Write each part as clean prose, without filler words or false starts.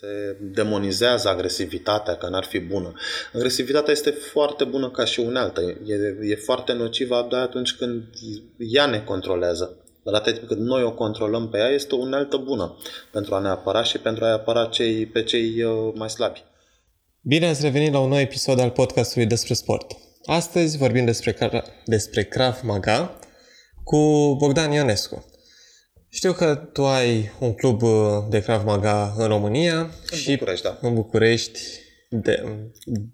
Se demonizează agresivitatea, că n-ar fi bună. Agresivitatea este foarte bună ca și unealtă. E foarte nocivă doar atunci când ea ne controlează. Dar atât când noi o controlăm pe ea, este o unealtă bună pentru a ne apăra și pentru a apăra pe cei mai slabi. Bine ați revenit la un nou episod al podcastului despre sport. Astăzi vorbim despre Krav Maga cu Bogdan Ionescu. Știu că tu ai un club de Krav Maga în România. În București, de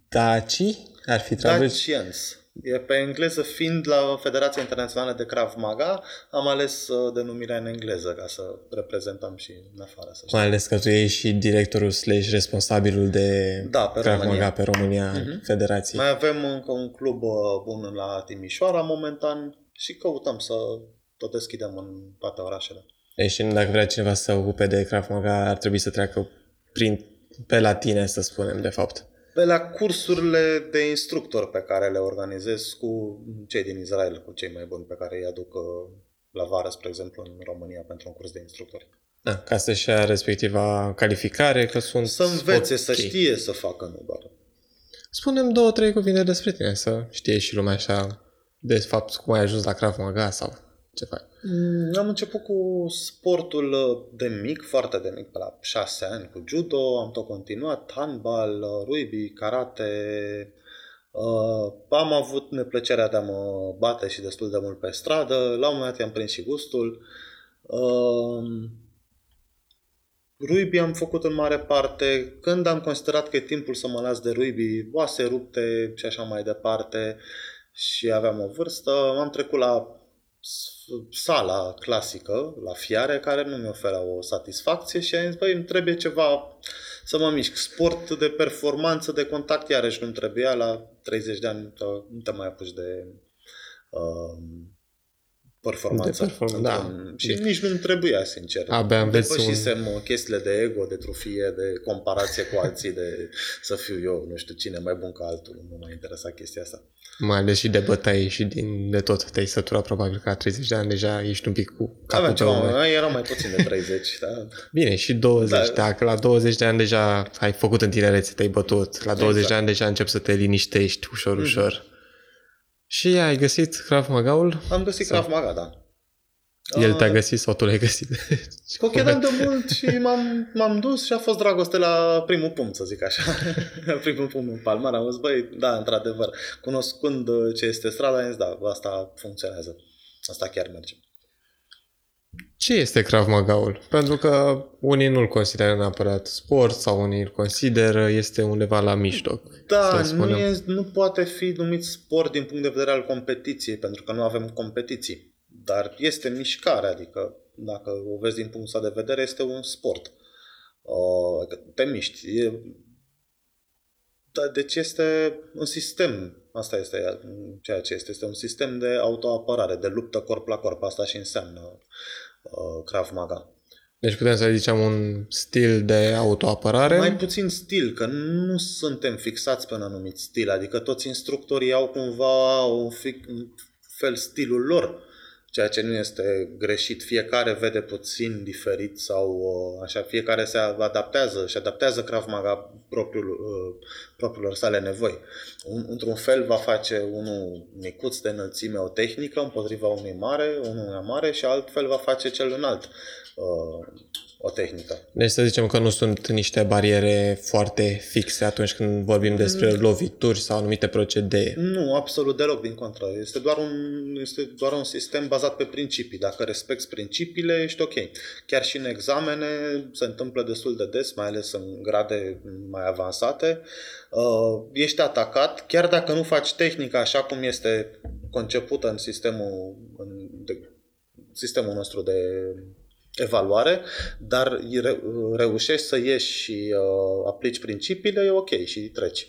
Daci, ar fi Dacians. E pe engleză, fiind la Federația Internațională de Krav Maga, am ales denumirea în engleză ca să reprezentăm și în afară. Mai ales că tu ești și directorul / responsabilul de Krav Maga pe România, Federație. Mai avem încă un club bun la Timișoara momentan și căutăm să tot deschidem în toate orașele. Și dacă vrea cineva să se ocupe de Krav Maga, ar trebui să treacă pe la tine, să spunem, de fapt. Pe la cursurile de instructor pe care le organizez cu cei din Israel, cu cei mai buni pe care îi aduc la vară, spre exemplu, în România pentru un curs de instructori. Ca să-și ia respectiva calificare, că sunt... Să învețe, să știe să facă, nu doar. Spune-mi 2-3 cuvinte despre tine, să știe și lumea așa, de fapt, cum ai ajuns la Krav Maga sau... Ce fac? Am început cu sportul de mic, foarte de mic, pe la 6 ani cu judo, am tot continuat, handbal, rugby, karate. Am avut neplăcerea de a mă bate și destul de mult pe stradă, la un moment dat i-am prins și gustul. Rugby am făcut în mare parte, când am considerat că e timpul să mă las de rugby, oase rupte și așa mai departe și aveam o vârstă, am trecut la sala clasică, la Fiare, care nu mi oferă o satisfacție și am zis, îmi trebuie ceva să mă mișc. Sport de performanță, de contact, iarăși nu-mi trebuia, la 30 de ani nu te mai apuci de performanță. Și nici nu-mi trebuia, sincer. Depășisem chestiile de ego, de trufie, de comparație cu alții, de să fiu eu, nu știu cine, mai bun ca altul. Nu m-a interesat chestia asta. Mai ales și de bătaie și de tot. Te-ai săturat probabil că la 30 de ani deja ești un pic cu capul pe urmă. Erau mai puțin de 30. Da. Bine, și 20. Dar... Dacă la 20 de ani deja ai făcut în tinerețe, te-ai bătut. La 20 de ani deja începi să te liniștești ușor, ușor. Și ai găsit Krav Maga-ul? Am găsit Krav Maga, da. El te-a găsit sau tu l-ai găsit? Cochetam de mult și m-am dus și a fost dragoste la primul pumn, să zic așa. Primul pumn în palmar, am zis, într-adevăr, cunoscând ce este strada, am zis, asta funcționează. Asta chiar merge. Ce este Krav Maga-ul? Pentru că unii nu-l consideră neapărat sport sau unii îl consideră, este undeva la mijloc. Da, nu poate fi numit sport din punct de vedere al competiției, pentru că nu avem competiții. Dar este mișcare, adică dacă o vezi din punctul ăsta de vedere, este un sport. Te miști. Deci este un sistem. Asta este ceea ce este. Este un sistem de autoapărare, de luptă corp la corp. Asta și înseamnă Krav Maga. Deci putem să zicem un stil de autoapărare? Mai puțin stil, că nu suntem fixați pe un anumit stil. Adică toți instructorii au cumva un fel stilul lor, ceea ce nu este greșit. Fiecare vede puțin diferit sau așa. Fiecare se adaptează și adaptează Krav Maga propriilor sale nevoi. Într-un fel va face unul micuț de înălțime o tehnică împotriva unui mare și altfel va face cel înalt o tehnică. Deci să zicem că nu sunt niște bariere foarte fixe atunci când vorbim despre lovituri sau anumite procedee. Nu, absolut deloc, din contră. Este doar un sistem bazat pe principii. Dacă respecti principiile, ești ok. Chiar și în examene se întâmplă destul de des, mai ales în grade mai avansate. Ești atacat, chiar dacă nu faci tehnica așa cum este concepută în sistemul nostru de evaluare, dar reușești să ieși și aplici principiile, e ok și treci.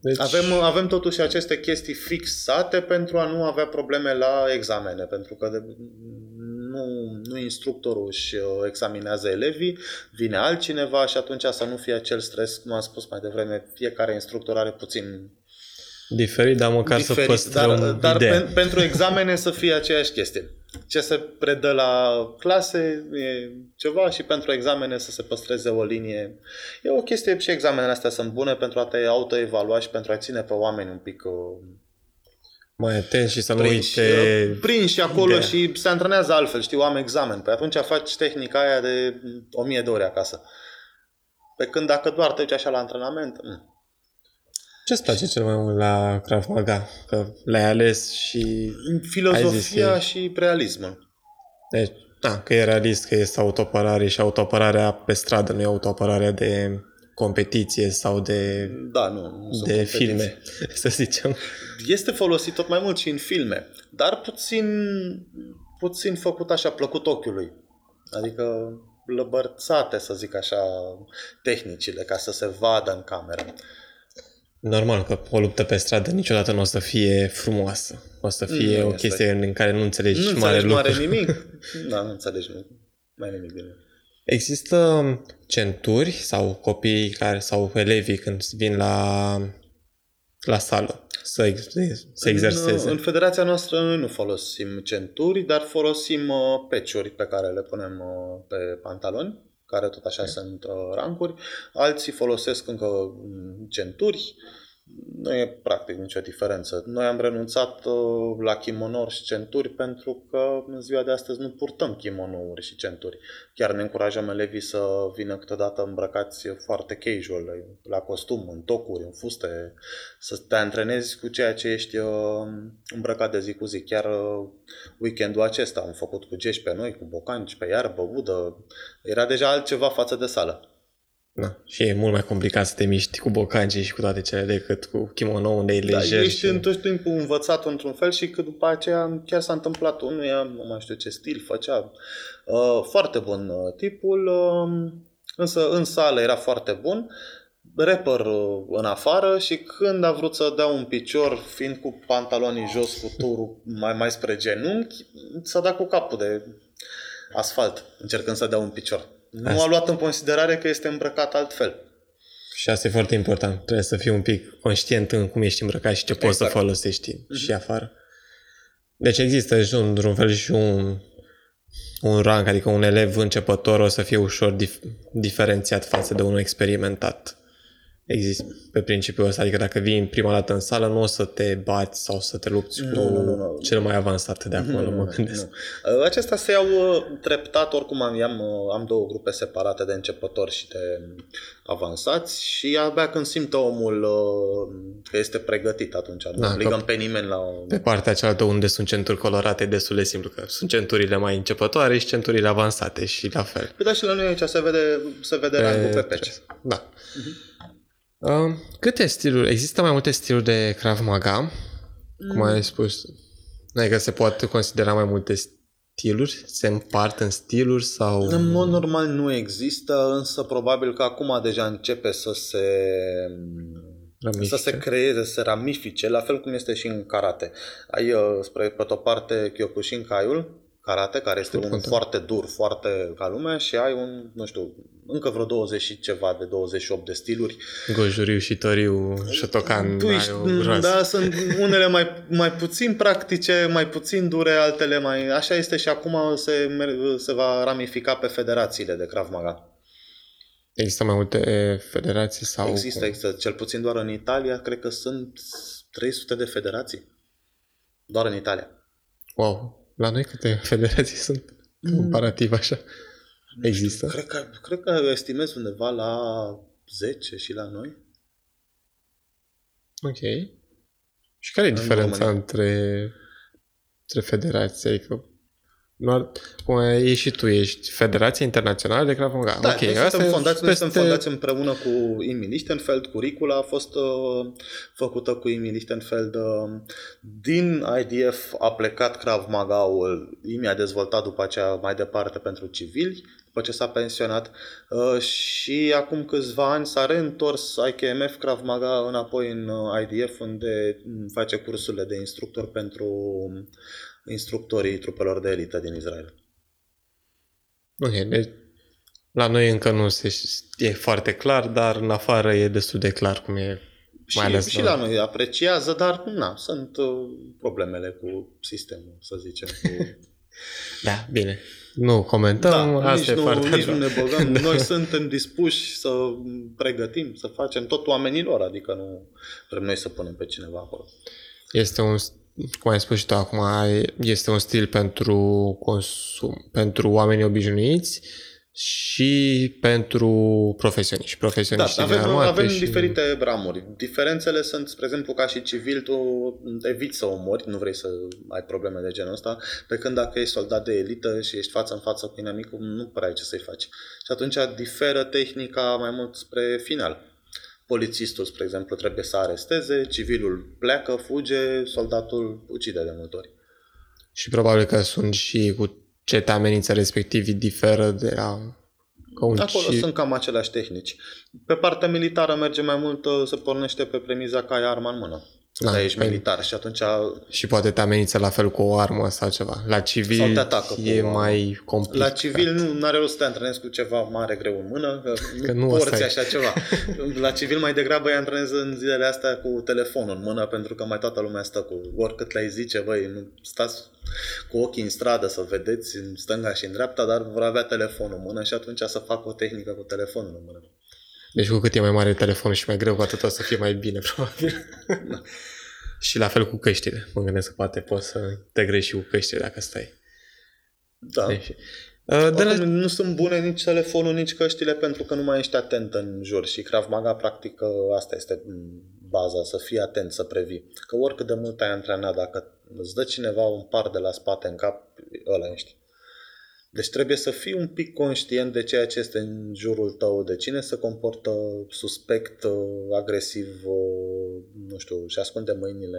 Deci... Avem totuși aceste chestii fixate pentru a nu avea probleme la examene, pentru că nu instructorul își examinează elevii, vine altcineva și atunci să nu fie acel stres, cum am spus mai devreme, fiecare instructor are puțin... Diferit, dar măcar să păstrăm ideea. Dar pentru examene să fie aceeași chestie. ce se predă la clase e ceva și pentru examene să se păstreze o linie. E o chestie și examenele astea sunt bune pentru a te autoevalua și pentru a ține pe oameni un pic mai atenți și să nu uite prinși acolo de. Și se antrenează altfel, știi, am examen. Păi atunci faci tehnica aia de 1000 de ore acasă. Pe când dacă doar te duci așa la antrenament... Ce-ți place cel mai mult la Krav Maga? Că l-ai ales și... Filozofia că... și realismul. Deci, da, că e realist, că este autoapărare și autoapărarea pe stradă, nu e autoapărarea de competiție sau de, da, nu de filme, să zicem. Este folosit tot mai mult și în filme, dar puțin făcut așa, plăcut ochiului. Adică lăbărțate, să zic așa, tehnicile, ca să se vadă în cameră. Normal că o luptă pe stradă niciodată nu o să fie frumoasă. O să fie o chestie în care nu înțelegi mare lucru. Nu înțelegi mare nimic. Da, nu înțelegi mai nimic din el. Există centuri sau copiii care, sau elevii când vin la sală să exerseze? În federația noastră noi nu folosim centuri, dar folosim peciuri pe care le punem pe pantaloni, care tot așa sunt rancuri. Alții folosesc încă centuri. Nu e practic nicio diferență. Noi am renunțat la kimonouri și centuri pentru că în ziua de astăzi nu purtăm kimonouri și centuri. Chiar ne încurajăm elevii să vină câteodată îmbrăcați foarte casual, la costum, în tocuri, în fuste, să te antrenezi cu ceea ce ești îmbrăcat de zi cu zi. Chiar weekendul acesta am făcut cu gești pe noi, cu bocanci, pe iarbă, udă. Era deja altceva față de sală. Na, și e mult mai complicat să te miști cu bocancii și cu toate cele decât cu kimono unde e lejer. Da, ești și... tot timpul învățat într-un fel și că după aceea chiar s-a întâmplat unuia, nu mai știu ce stil făcea, foarte bun tipul, însă în sală era foarte bun, rapper în afară și când a vrut să dea un picior, fiind cu pantalonii jos, cu turul mai spre genunchi, s-a dat cu capul de asfalt încercând să dea un picior. Nu a luat în considerare că este îmbrăcat altfel. Și asta e foarte important. Trebuie să fii un pic conștient în cum ești îmbrăcat și ce poți să folosești și afară. Deci există și într-un fel și un rang, adică un elev începător o să fie ușor diferențiat față de unul experimentat. Există pe principiul ăsta, adică dacă vii prima dată în sală, nu o să te bați sau să te lupți cu cel mai avansat de acolo, mă gândesc. Nu. Acestea se iau treptat, oricum am două grupe separate de începători și de avansați și abia când simte omul că este pregătit, atunci nu obligăm pe nimeni la... Pe partea cealaltă unde sunt centuri colorate e destul de simplu, că sunt centurile mai începătoare și centurile avansate și la fel. Păi da, și la noi aici se vede rangul pe peci. Da. Câte stiluri? Există mai multe stiluri de Krav Maga, cum ai spus. Adică se poate considera mai multe stiluri? Se împart în stiluri sau... În mod normal nu există, însă probabil că acum deja începe să se... Ramifice. Să se creeze, să se ramifice, la fel cum este și în karate. Ai, spre pe o parte, Kyokushin-kaiul, karate, care este un foarte dur, foarte ca lumea, și ai un, nu știu, încă vreo 20 și ceva de 28 de stiluri. Gojuriu, Shitoriu, Shotokan, da, sunt unele mai puțin practice, mai puțin dure, altele mai... Așa este și acum se va ramifica pe federațiile de Krav Maga. Există mai multe federații sau... Există, cel puțin doar în Italia, cred că sunt 300 de federații. Doar în Italia. Wow! La noi câte federații sunt comparativ așa? Există? Cred că estimez undeva la 10 și la noi. Ok. Și care e diferența între federații? Adică, cum ești și tu, ești Federație Internațională de Krav Maga. Da, okay, noi suntem fondați împreună cu Imi Lichtenfeld, curicula a fost făcută cu Imi Lichtenfeld. Din IDF a plecat Krav Maga-ul, Imi a dezvoltat după aceea mai departe pentru civili, după ce s-a pensionat și acum câțiva ani s-a reîntors IKMF Krav Maga înapoi în IDF, unde face cursurile de instructor pentru instructorii trupelor de elită din Israel. Ok, deci la noi încă nu e foarte clar, dar în afară e destul de clar cum e mai ales. Și la noi apreciază, dar sunt problemele cu sistemul, să zicem, cu Da, bine. Nu comentăm, da, asta e foarte... Nici nu ne băgăm. Da. Noi suntem dispuși să pregătim, să facem tot oamenilor, adică nu vrem noi să punem pe cineva acolo. Este un, cum ai spus și tu acum, este un stil pentru consum, pentru oamenii obișnuiți și pentru profesioniști. Profesioniști, da, avem și... diferite ramuri. Diferențele sunt, spre exemplu, ca și civil, tu eviți să omori, nu vrei să ai probleme de genul ăsta, pe când dacă ești soldat de elită și ești față în față cu inamicul, nu prea ai ce să-i faci. Și atunci diferă tehnica mai mult spre final. Polițistul, spre exemplu, trebuie să aresteze, civilul pleacă, fuge, soldatul ucide de multe ori. Și probabil că sunt și cu ce te amenință respectivii diferă de la... Acolo sunt cam aceleași tehnici. Pe partea militară merge mai mult, se pornește pe premiza că ai arma în mână. Da, ești militar și atunci... Și poate te amenință la fel cu o armă sau ceva. La civil e mai complicat. La civil nu are rost să te antrenezi cu ceva mare greu în mână, că nu porți așa ceva. La civil mai degrabă îi antrenezi în zilele astea cu telefonul în mână, pentru că mai toată lumea stă cu... Oricât le-ai zice, băi, nu stați cu ochii în stradă să vedeți în stânga și în dreapta, dar vor avea telefonul în mână și atunci să fac o tehnică cu telefonul în mână. Deci cu cât e mai mare telefonul și mai greu, cu atât o să fie mai bine, probabil. Da. Și la fel cu căștile. Mă gândesc că poate poți să te grești și cu căștile dacă stai. Da. Deci, nu sunt bune nici telefonul, nici căștile, pentru că nu mai ești atent în jur. Și Krav Maga, practic, asta este baza, să fii atent, să previi. Că oricât de mult ai antrenat, dacă îți dă cineva un par de la spate în cap, ăla ești. Deci trebuie să fii un pic conștient de ceea ce este în jurul tău, de cine se comportă suspect, agresiv, nu știu, și ascunde mâinile.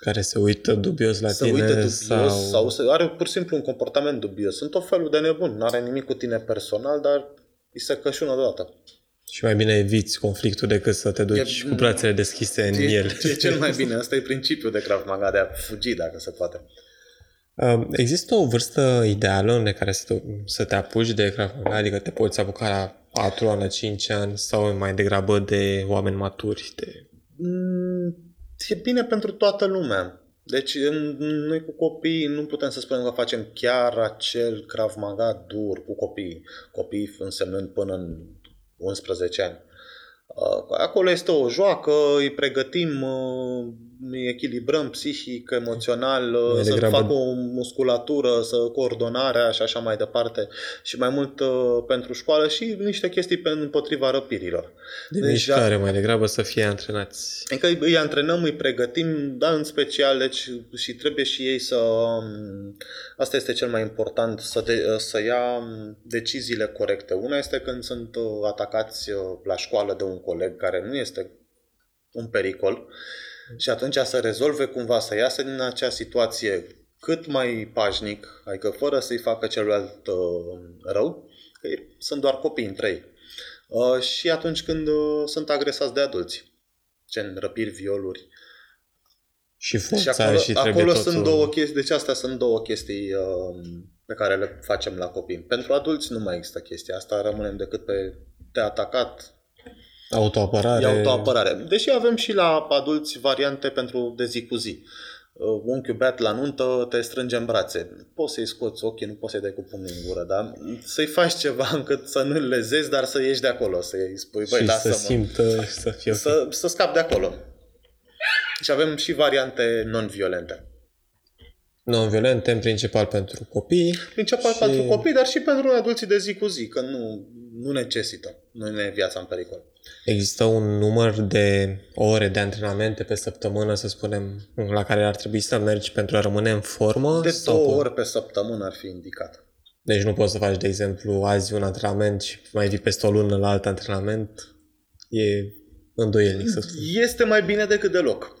Care se uită dubios la tine. Se uită dubios sau are pur și simplu un comportament dubios. Sunt tot felul de nebuni, nu are nimic cu tine personal, dar îi se cășună deodată. Și mai bine eviți conflictul decât să te duci cu brațele deschise în el. E cel mai bine, asta e principiul de Krav Maga, de a fugi dacă se poate. Există o vârstă ideală în care să te apuci de Krav Maga? Adică te poți apuca la 4 ani, la 5 ani sau mai degrabă de oameni maturi? E bine pentru toată lumea. Deci noi cu copiii nu putem să spunem că facem chiar acel Krav Maga dur cu copiii. Copiii însemnând până în 11 ani. Acolo este o joacă, îi pregătim, îi echilibrăm psihic, emoțional, să facă o musculatură, coordonarea și așa mai departe. Și mai mult pentru școală și niște chestii împotriva răpirilor. Deci, mișcare, mai degrabă să fie antrenați. Adică îi antrenăm, îi pregătim, dar în special deci, și trebuie și ei să... Asta este cel mai important, să ia deciziile corecte. Una este când sunt atacați la școală de un coleg care nu este un pericol și atunci să rezolve cumva, să iasă din acea situație cât mai pașnic, adică fără să-i facă celuilalt rău, că sunt doar copii între ei. Și atunci când sunt agresați de adulți, gen răpiri, violuri. Și forța și trebuie acolo totul. Sunt două chestii, deci astea sunt două chestii pe care le facem la copii. Pentru adulți nu mai există chestia asta, rămânem decât pe te-a atacat, autoapărare. Deși avem și la adulți variante pentru de zi cu zi. Unchiul beat la nuntă, te strânge în brațe. Poți să-i scoți ochii, nu poți să-i dai cu pumnul în gură, dar să-i faci ceva încât să nu-l lezezi, dar să ieși de acolo, să-i spui, băi, lasă-mă. Să scapi de acolo. Și avem și variante non-violente. Non-violente, în principal pentru copii. Principal pentru copii, dar și pentru adulții de zi cu zi, că nu necesită. Nu e viața în pericol. Există un număr de ore de antrenamente pe săptămână, să spunem, la care ar trebui să mergi pentru a rămâne în formă? De 2 ori pe săptămână ar fi indicat. Deci nu poți să faci, de exemplu, azi un antrenament și mai vii peste o lună la alt antrenament? E îndoielnic, să spun. Este mai bine decât deloc.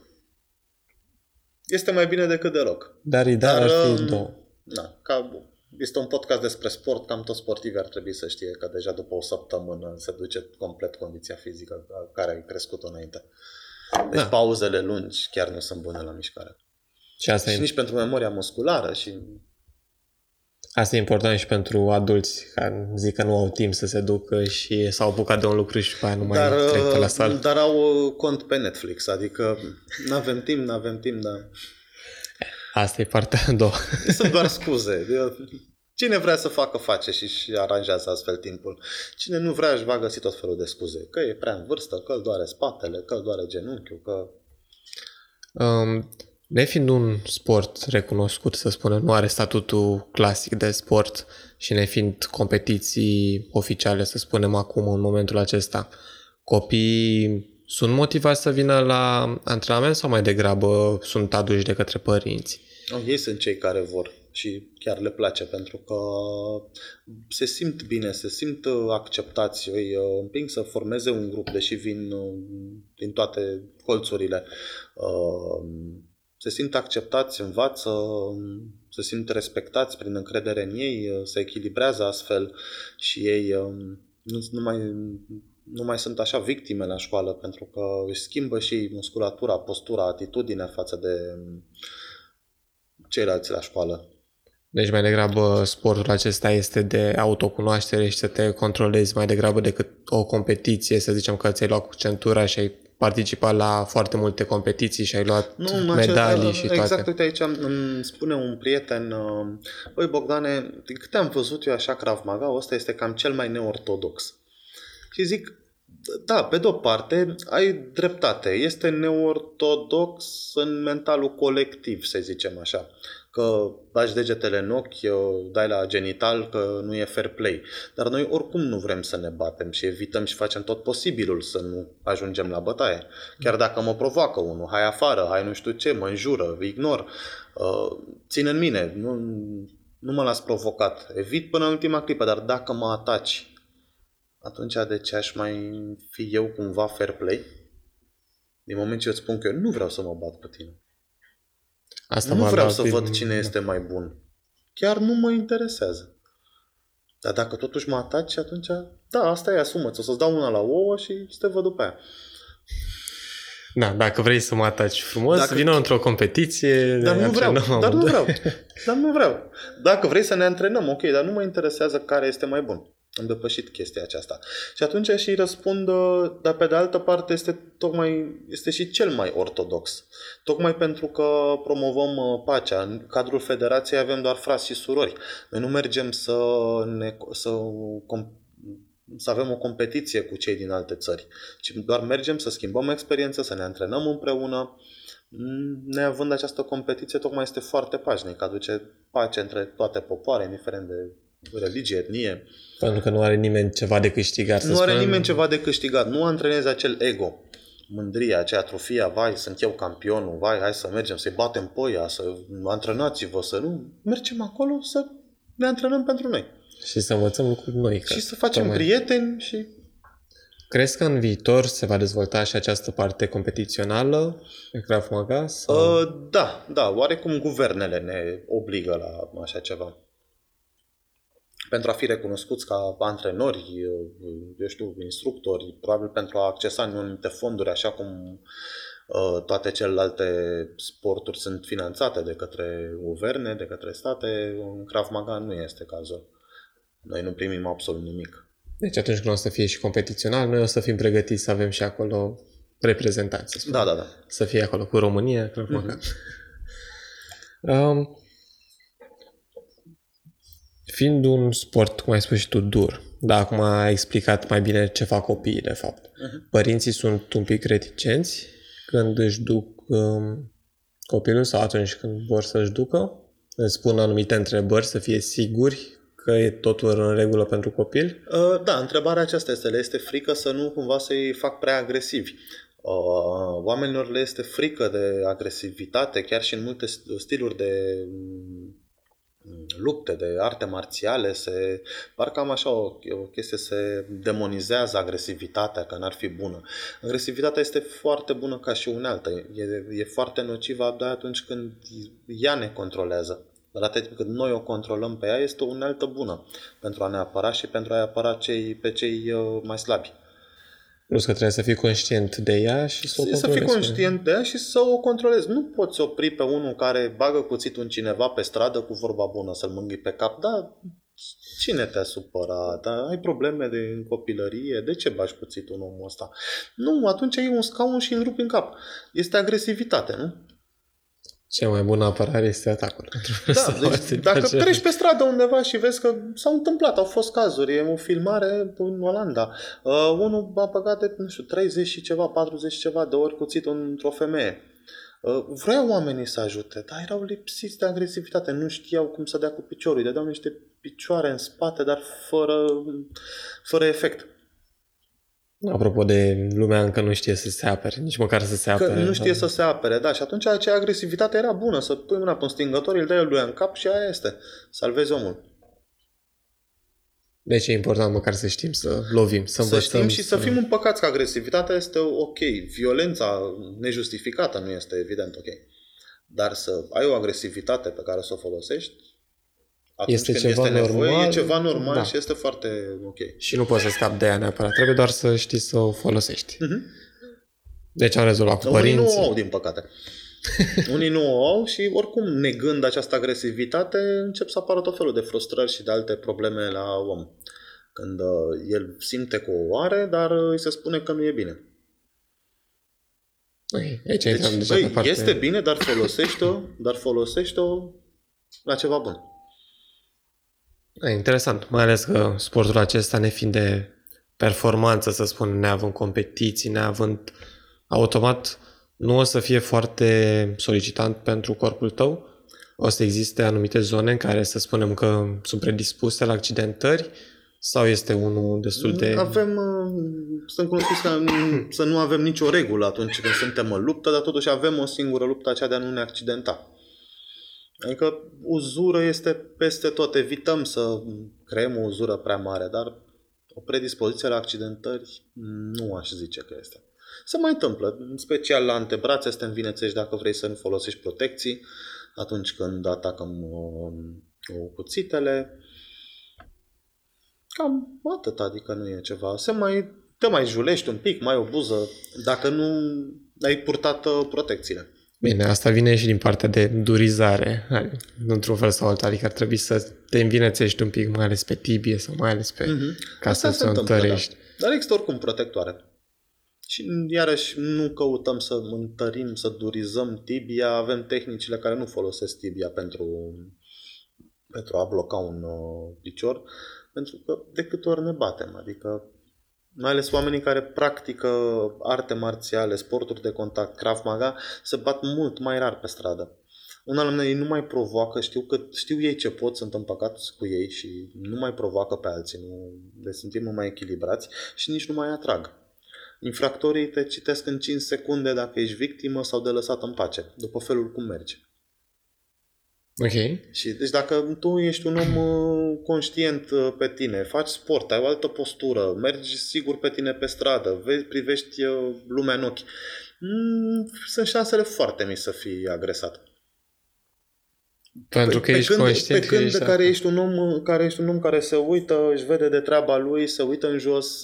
Dar ar fi 2. Da, este un podcast despre sport, cam toți sportivii ar trebui să știe că deja după o săptămână se duce complet condiția fizică care ai crescut-o înainte. Deci pauzele lungi chiar nu sunt bune la mișcare. Și nici pentru memoria musculară. Și asta e important și pentru adulți, care zic că nu au timp să se ducă și s-au apucat de un lucru și după aia nu mai trec pe la sală. Dar au cont pe Netflix, adică n-avem timp, dar... Asta e partea a doua. Sunt doar scuze. Cine vrea să facă, face și aranjează astfel timpul. Cine nu vrea, își va găsi tot felul de scuze. Că e prea în vârstă, că îl doare spatele, că îl doare genunchiul, că... Nefiind un sport recunoscut, să spunem, nu are statutul clasic de sport și nefiind competiții oficiale, să spunem, acum, în momentul acesta, copiii sunt motivați să vină la antrenament sau mai degrabă sunt aduși de către părinți? Ei sunt cei care vor și chiar le place pentru că se simt bine, se simt acceptați. Eu îi împing să formeze un grup, deși vin din toate colțurile. Se simt acceptați, învață, se simt respectați prin încredere în ei, se echilibrează astfel și ei nu mai sunt așa victime la școală pentru că își schimbă și musculatura, postura, atitudinea față de ceilalți la școală. Deci mai degrabă sportul acesta este de autocunoaștere și să te controlezi mai degrabă decât o competiție, să zicem că ți-ai luat cu centura și ai participat la foarte multe competiții și ai luat medalii și toate. Exact, uite aici îmi spune un prieten, băi Bogdane, din câte am văzut eu așa Krav Maga, ăsta este cam cel mai neortodox. Și zic, da, pe de-o parte, ai dreptate. Este neortodox în mentalul colectiv, să zicem așa. Că bagi degetele în ochi, dai la genital, că nu e fair play. Dar noi oricum nu vrem să ne batem și evităm și facem tot posibilul să nu ajungem la bătaie. Chiar dacă mă provoacă unul, hai afară, hai nu știu ce, mă înjură, ignor, țin în mine, nu mă las provocat. Evit până în ultima clipă, dar dacă mă ataci, atunci de ce aș mai fi eu cumva fair play? Din moment ce eu spun că eu nu vreau să mă bat cu tine. Asta nu vreau să văd cine este mai bun. Chiar nu mă interesează. Dar dacă totuși mă ataci, atunci, da, asta e, asumă-ți. O să-ți dau una la ouă și să te văd după aia. Da, dacă vrei să mă ataci frumos, vină într-o competiție. Dar nu vreau. Dacă vrei să ne antrenăm, ok, dar nu mă interesează care este mai bun. Am depășit chestia aceasta. Și atunci și îi răspund, dar pe de altă parte este și cel mai ortodox. Tocmai pentru că promovăm pacea. În cadrul federației avem doar frați și surori. Noi nu mergem să avem o competiție cu cei din alte țări, ci doar mergem să schimbăm experiență, să ne antrenăm împreună. Neavând această competiție, tocmai este foarte pașnic. Aduce pace între toate popoare, indiferent de religie, etnie. Pentru că nu are nimeni ceva de câștigat. Nu antrenezi acel ego, mândria, acea atrofia, vai, sunt eu campionul, vai, hai să mergem, să-i batem poia, să antrenați-vă, să nu. Mergem acolo să ne antrenăm pentru noi. Și să învățăm lucruri noi. Și să facem prieteni și... Crezi că în viitor se va dezvolta și această parte competițională de Krav Maga? Sau... Da. Oarecum guvernele ne obligă la așa ceva. Pentru a fi recunoscuți ca antrenori, instructori, probabil pentru a accesa anumite fonduri, așa cum toate celelalte sporturi sunt finanțate de către guverne, de către state, în Krav Maga nu este cazul. Noi nu primim absolut nimic. Deci atunci când o să fie și competițional, noi o să fim pregătiți să avem și acolo reprezentanți. Da. Să fie acolo cu România, Krav Maga. Fiind un sport, cum ai spus și tu, dur, dar acum ai explicat mai bine ce fac copiii, de fapt. Părinții sunt un pic reticenți când își duc copilul sau atunci când vor să-și ducă. Îți pun anumite întrebări să fie siguri că e totul în regulă pentru copil. Da, întrebarea aceasta este, le este frică să nu cumva să-i fac prea agresivi. Oamenilor le este frică de agresivitate, chiar și în multe stiluri de... lupte, de arte marțiale, parcă am așa o chestie, se demonizează agresivitatea, că n-ar fi bună. Agresivitatea este foarte bună ca și unealtă. E foarte nocivă abia atunci când ea ne controlează. Dar atât când noi o controlăm pe ea, este o unealtă bună pentru a ne apăra și pentru a apăra pe cei mai slabi. Plus că trebuie să fii conștient de ea și să o controlezi. Nu poți opri pe unul care bagă cuțitul în cineva pe stradă cu vorba bună, să-l mângâi pe cap. Da, cine te-a supărat? Da, ai probleme în copilărie? De ce bagi cuțitul în omul ăsta? Nu, atunci iei un scaun și îl rupi în cap. Este agresivitate, nu? Cea mai bună apărare este atacul. Da, deci dacă treci pe stradă undeva și vezi că s-au întâmplat, au fost cazuri, e o filmare în Olanda. Unul a băgat de, nu știu, 30 și ceva, 40 și ceva de ori cuțit într-o femeie. Vreau oamenii să ajute, dar erau lipsiți de agresivitate, nu știau cum să dea cu piciorul, îi dădeau niște picioare în spate, dar fără efect. Apropo de lumea încă nu știe să se apere, nici măcar să se apere. Că nu știe să se apere, da, și atunci acea agresivitate era bună, să pui mâna pe un stingător, îl dai lui în cap și aia este, salvezi omul. Deci e important măcar să știm, să lovim, să învățăm. Să știm și să fim împăcați că agresivitatea este ok, violența nejustificată nu este evident ok, dar să ai o agresivitate pe care să o folosești, este ceva, este nevoie, normal, e ceva normal, da. Și este foarte ok. Și nu poți să scapi de aia neapărat, trebuie doar să știi să o folosești. Uh-huh. Deci am rezolvat cu părinții. Unii nu o au, din păcate. Unii nu o au și oricum, negând această agresivitate, încep să apară tot felul de frustrări și de alte probleme la om. Când el simte că o are, dar îi se spune că nu e bine. Aici deci, deja băi, parte... este bine, dar folosește-o la ceva bun. Interesant, mai ales că sportul acesta, nefiind de performanță, să spun, neavând competiții, neavând automat, nu o să fie foarte solicitant pentru corpul tău. O să existe anumite zone în care să spunem că sunt predispuse la accidentări sau este unul destul de... Sunt cunoscuți să nu avem nicio regulă atunci când suntem în luptă, dar totuși avem o singură luptă, aceea de a nu ne accidenta. Adică uzură este peste tot, evităm să creăm o uzură prea mare, dar o predispoziție la accidentări nu aș zice că este. Se mai întâmplă, în special la antebrațe, să te învinețești dacă vrei să nu folosești protecții atunci când atacăm cuțitele. Cam atât, adică nu e ceva. Te mai julești un pic, mai o buză, dacă nu ai purtat protecțiile. Bine, asta vine și din partea de durizare, într-un fel sau altul, adică ar trebui să te învinețești un pic, mai ales pe tibie sau mai ales pe ca să se întărești. Da. Dar există oricum protectoare. Și iarăși nu căutăm să întărim, să durizăm tibia, avem tehnicile care nu folosesc tibia pentru a bloca un picior, pentru că de câte ori ne batem, adică mai ales oamenii care practică arte marțiale, sporturi de contact, Krav Maga, se bat mult mai rar pe stradă. Unele ei nu mai provoacă, știu ei ce pot, sunt împăcați cu ei și nu mai provoacă pe alții, le simțim mai echilibrați și nici nu mai atrag. Infractorii te citesc în 5 secunde dacă ești victimă sau de lăsat în pace, după felul cum mergi. Okay. Și deci dacă tu ești un om conștient pe tine, faci sport, ai o altă postură, mergi sigur pe tine pe stradă, privești lumea în ochi, sunt șansele foarte mici să fii agresat. Pentru că ești conștient. Pe când ești un om care se uită, își vede de treaba lui, se uită în jos,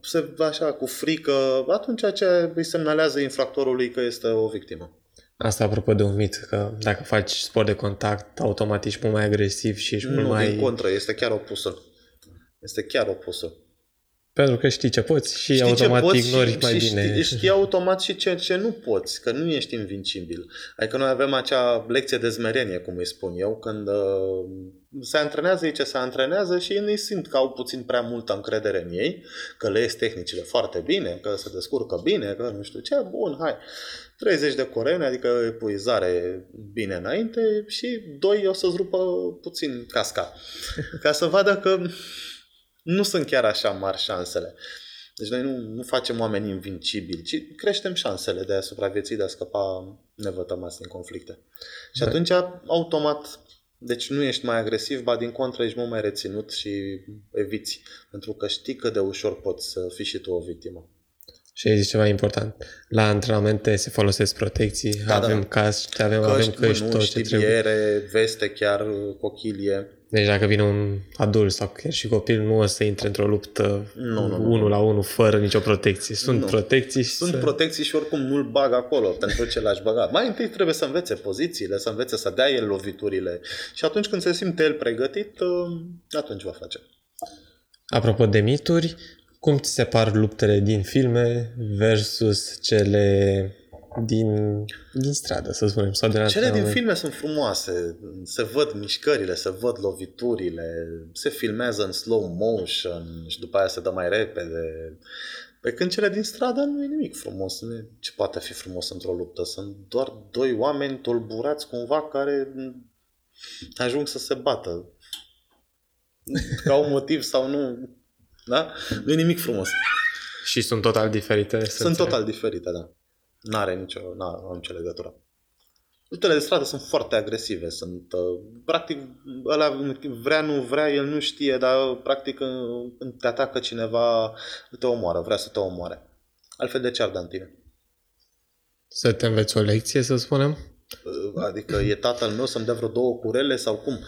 se așa cu frică, atunci aceea îi semnalează infractorului că este o victimă. Asta apropo de un mit, că dacă faci sport de contact, automat ești mult mai agresiv și ești mult mai... Nu, din contră, este chiar opusul. Pentru că știi ce poți și automat ignori mai bine. Știi automat și ce nu poți, că nu ești invincibil. Adică noi avem acea lecție de zmerenie, cum îi spun eu, când se antrenează ei ce se antrenează și ei nu simt că au puțin prea multă încredere în ei, că le ies tehnicile foarte bine, că se descurcă bine, că nu știu ce, bun, hai. 30 de coreene, adică epuizare bine înainte și 2 o să-ți rupă puțin casca. Ca să vadă că nu sunt chiar așa mari șansele. Deci noi nu facem oameni invincibili, ci creștem șansele de a supraviețui, de a scăpa nevătămați din conflicte. Și atunci, automat, deci nu ești mai agresiv, ba din contră ești mult mai reținut și eviți. Pentru că știi cât de ușor poți să fii și tu o victimă. Și aici ceva important. La antrenamente se folosesc protecții, da, avem casci, avem căști, tot ce trebuie. Știbiere, veste, chiar cochilie. Deci dacă vine un adult sau chiar și copil, nu o să intre într-o luptă unul la unul fără nicio protecție. Sunt protecții și oricum nu-l bag acolo pentru ce l-aș băga. Mai întâi trebuie să învețe pozițiile, să învețe să dea el loviturile și atunci când se simte el pregătit, atunci va face. Apropo de mituri, cum ți se par luptele din filme versus cele din stradă, să spunem. Sau de cele din filme sunt frumoase. Se văd mișcările, se văd loviturile, se filmează în slow motion și după aia se dă mai repede. Pe când cele din stradă nu e nimic frumos. Ce poate fi frumos într-o luptă? Sunt doar doi oameni tulburați cumva care ajung să se bată. Ca un motiv sau nu. Da? Nu e nimic frumos. Și sunt total diferite. Sunt total diferite, da. N-are nicio legătură. Luptele de stradă sunt foarte agresive. Sunt, practic, ăla vrea, nu vrea, el nu știe, dar practic când te atacă cineva, te omoară, vrea să te omoare. Altfel de ce-ar da în tine? Să te înveți o lecție, să spunem? Adică e tatăl meu să-mi dea vreo două curele sau cum?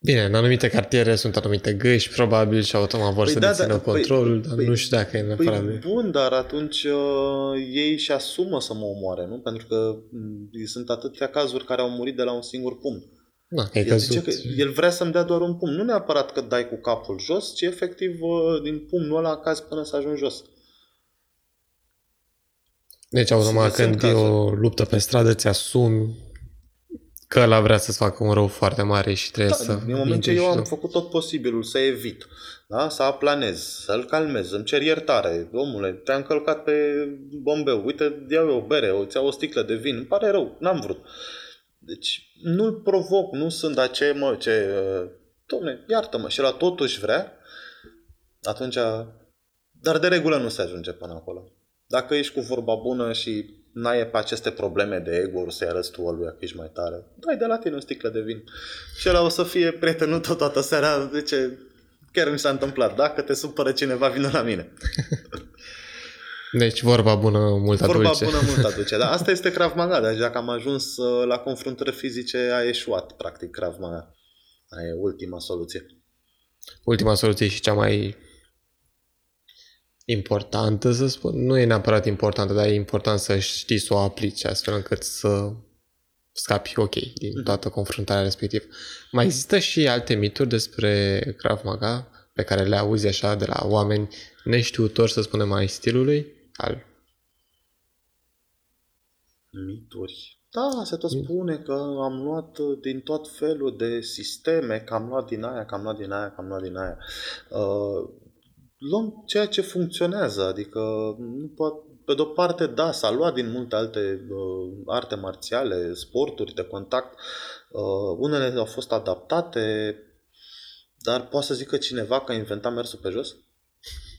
Bine, în anumite cartiere sunt anumite găși, probabil, și automat vor să dețină controlul, dar nu știu dacă e neapărat. Bun, dar atunci ei își asumă să mă omoare, nu? Pentru că sunt atâtea cazuri care au murit de la un singur pumn. Da, el zice că el vrea să-mi dea doar un pumn. Nu neapărat că dai cu capul jos, ci efectiv din pumnul ăla cazi până să ajungi jos. Deci, automat, când e o luptă pe stradă, îți asumi că ăla vrea să-ți facă un rău foarte mare și trebuie să... În momentul ce eu am făcut tot posibilul să evit, da? Să aplanez, să-l calmez, îmi cer iertare. Omule, te-am călcat pe bombeu, uite, iau eu o bere, îți iau o sticlă de vin, îmi pare rău, n-am vrut. Deci nu-l provoc, nu sunt dom'le, iartă-mă, și ăla totuși vrea, atunci... Dar de regulă nu se ajunge până acolo. Dacă ești cu vorba bună și... n-ai pe aceste probleme de ego-uri să-i arăți tu ăluia că ești mai tare. Dai de la tine o sticlă de vin. Și ăla o să fie prietenul tot toată seara. Zice, chiar mi s-a întâmplat. Dacă te supără cineva, vină la mine. Deci vorba bună mult aduce. Da, asta este Krav Maga. Deci dacă am ajuns la confruntări fizice, a eșuat practic Krav Maga. Aia e ultima soluție. Ultima soluție și cea mai... importantă, să spun. Nu e neapărat importantă, dar e important să știi să o aplici astfel încât să scapi ok din toată confruntarea respectivă. Mai există și alte mituri despre Krav Maga pe care le auzi așa de la oameni neștiutori, să spunem, ai stilului? Mituri. Da, se tot spune că am luat din tot felul de sisteme, că am luat din aia, că am luat din aia. Luăm ceea ce funcționează, adică pe de-o parte, da, s-a luat din multe alte arte marțiale, sporturi de contact, unele au fost adaptate, dar poate să zică cineva că a inventat mersul pe jos?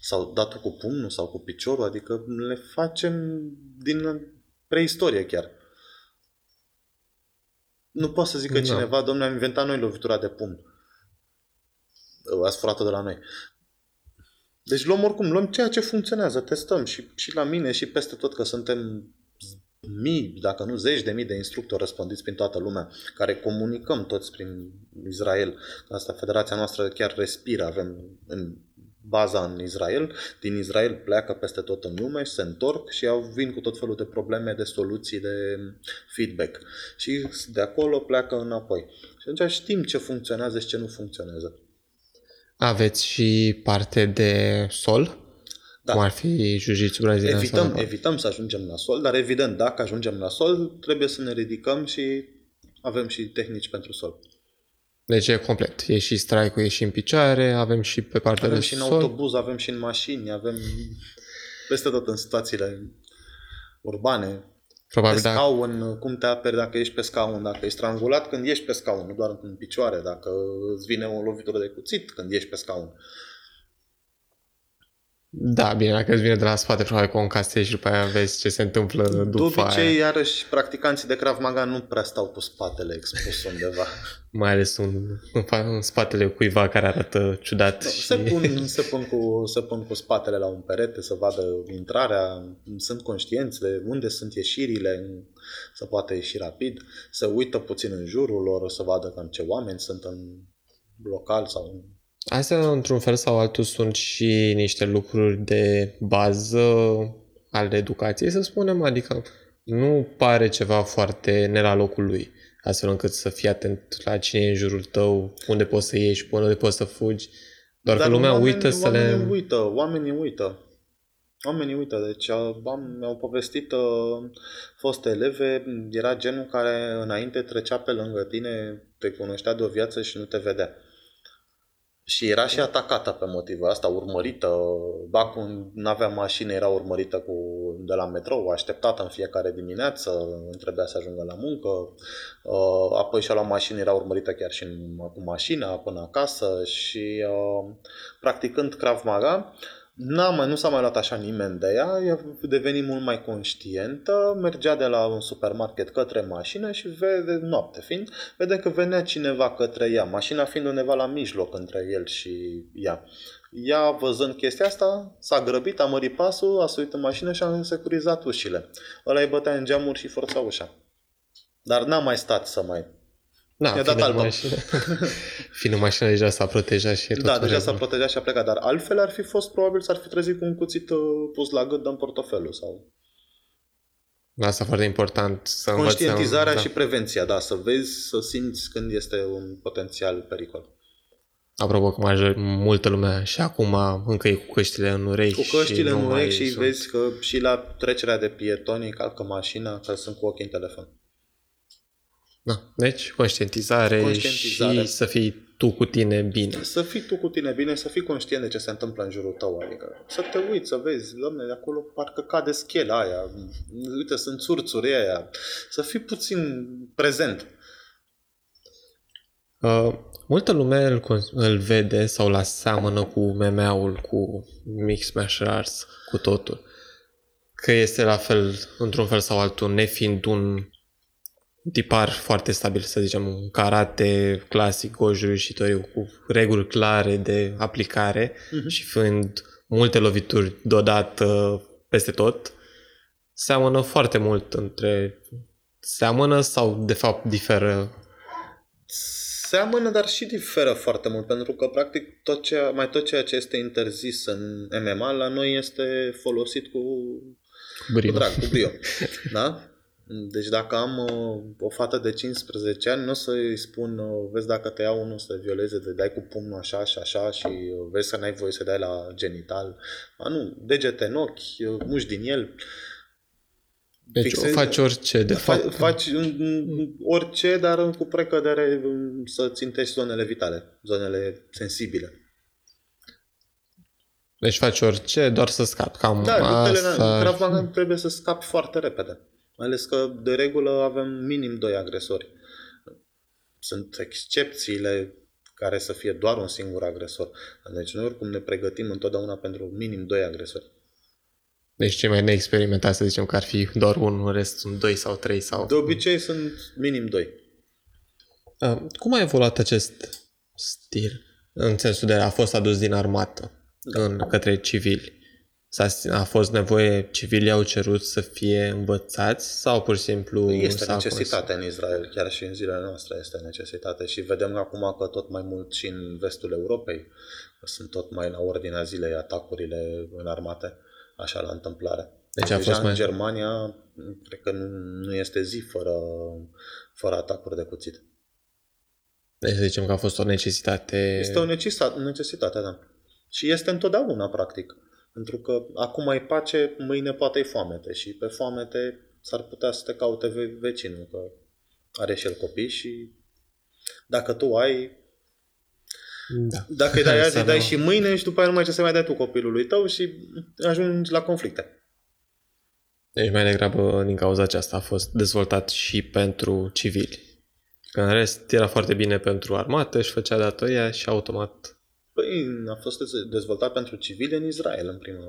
Sau datul cu pumnul sau cu piciorul, adică le facem din preistorie chiar. Nu poate să zică cineva, dom'le, am inventat noi lovitura de pumn. Ați furat-o de la noi. Deci luăm ceea ce funcționează, testăm și la mine și peste tot, că suntem mii, dacă nu zeci de mii de instructori răspândiți prin toată lumea, care comunicăm toți prin Israel. Asta federația noastră chiar respiră, avem în baza în Israel, din Israel pleacă peste tot în lume, se întorc și vin cu tot felul de probleme, de soluții, de feedback. Și de acolo pleacă înapoi. Și atunci știm ce funcționează și ce nu funcționează. Aveți și parte de sol? Da. Cum ar fi jiu-jitsu brazilian? Evităm să ajungem la sol, dar evident, dacă ajungem la sol, trebuie să ne ridicăm și avem și tehnici pentru sol. Deci e complet. E și strike-ul, e și în picioare, avem și pe partea de sol. Avem și în autobuz, avem și în mașini, avem peste tot în situațiile urbane. Probabil pe scaun, cum te aperi dacă ești pe scaun, dacă ești strangulat când ești pe scaun, nu doar în picioare, dacă îți vine o lovitură de cuțit când ești pe scaun. Da, bine, dacă îți vine de la spate, probabil că o încasezi și după aia vezi ce se întâmplă după aia. De obicei, iarăși, practicanții de Krav Maga nu prea stau cu spatele expus undeva. Mai ales în spatele cuiva care arată ciudat. No, și... se pun cu spatele la un perete să vadă intrarea, sunt conștienți de unde sunt ieșirile, să poată ieși rapid, se uită puțin în jurul lor, să vadă cam ce oameni sunt în local sau în... Astea, într-un fel sau altul, sunt și niște lucruri de bază ale educației, să spunem, adică nu pare ceva foarte ne la locul lui, astfel încât să fii atent la cine e în jurul tău, unde poți să ieși, unde poți să fugi, doar că lumea uită. Oamenii uită. Oamenii uită, deci mi-au povestit foste eleve, era genul care înainte trecea pe lângă tine, te cunoștea de o viață și nu te vedea. Și era și atacată pe motivul ăsta, urmărită, dacă n-avea mașină era urmărită de la metrou, așteptată în fiecare dimineață, trebuia să ajungă la muncă, apoi și-a luat mașină, era urmărită chiar și cu mașina până acasă și practicând Krav Maga, nu s-a mai luat așa nimeni de ea, deveni mult mai conștientă, mergea de la un supermarket către mașină și vede, noapte fiind, vede că venea cineva către ea, mașina fiind undeva la mijloc între el și ea. Ea, văzând chestia asta, s-a grăbit, a mărit pasul, a suit în mașină și a însecurizat ușile. Ăla îi bătea în geamuri și forța ușa. Dar n-a mai stat să mai... Da, fiind în mașină deja s-a protejat și... Da, deja s-a protejat și a plecat, dar altfel ar fi fost, probabil s-ar fi trezit cu un cuțit pus la gât în portofelul sau... Asta e foarte important să învățăm... Conștientizarea și prevenția, da, să vezi, să simți când este un potențial pericol. Apropo că multă lume și acum încă e cu căștile în urechi. Cu căștile în urechi și vezi că și la trecerea de pietoni calcă mașina, că sunt cu ochii în telefon. Da. Deci, conștientizare și să fii tu cu tine bine. Să fii tu cu tine bine, să fii conștient de ce se întâmplă în jurul tău. Adică să te uiți, să vezi, doamne, de acolo parcă cade schela aia, uite, sunt țurțuri aia. Să fii puțin prezent. Multă lume îl vede sau îl aseamănă cu MMA-ul, cu Mixed Martial Arts, cu totul. Că este la fel, într-un fel sau altul, nefiind un tipar foarte stabil, să zicem, un karate clasic, Goju-Ryu și Toriu, cu reguli clare de aplicare și fiind multe lovituri deodată peste tot, seamănă foarte mult între... Seamănă sau, de fapt, diferă? Seamănă, dar și diferă foarte mult, pentru că, practic, tot ceea ce este interzis în MMA, la noi este folosit cu brio. Da? Deci dacă am o fată de 15 ani, nu o să-i spun, vezi dacă te iau unul să te violeze, te dai cu pumnul așa și așa și vezi că n-ai voie să dai la genital. Nu, degete în ochi, muși din el. Deci fixezi, faci orice, de fapt. Faci orice, dar cu precădere să țintești zonele vitale, zonele sensibile. Deci faci orice, doar să scapi. Krav Maga trebuie să scapi foarte repede. Mai ales că, de regulă, avem minim 2 agresori. Sunt excepțiile care să fie doar un singur agresor. Deci noi oricum ne pregătim întotdeauna pentru minim 2 agresori. Deci cei mai neexperimentați, să zicem că ar fi doar unul, rest sunt 2 sau 3 sau... De obicei sunt minim 2. Cum a evoluat acest stil? În sensul de a fost adus din armată către civili. A fost nevoie, civilii au cerut să fie învățați sau pur și simplu... Este necesitate în Israel, chiar și în zilele noastre este necesitate și vedem acum că tot mai mult și în vestul Europei sunt tot mai la ordinea zilei atacurile în armate, așa la întâmplare. Deci a fost deja mai... în Germania, cred că nu este zi fără atacuri de cuțit. Deci zicem că a fost o necesitate... Este o necesitate, da. Și este întotdeauna, practic. Pentru că acum ai pace, mâine poate ai foamete și pe foamete s-ar putea să te caute vecinul, că are și el copii și dacă tu ai... Da. Dacă îi dai azi, îi dai și mâine și după aia numai ce să mai dai tu copilului tău și ajungi la conflicte. Deci mai degrabă din cauza aceasta a fost dezvoltat și pentru civili. Că în rest era foarte bine pentru armată, își făcea datoria și automat... a fost dezvoltat pentru civili în Israel, în prima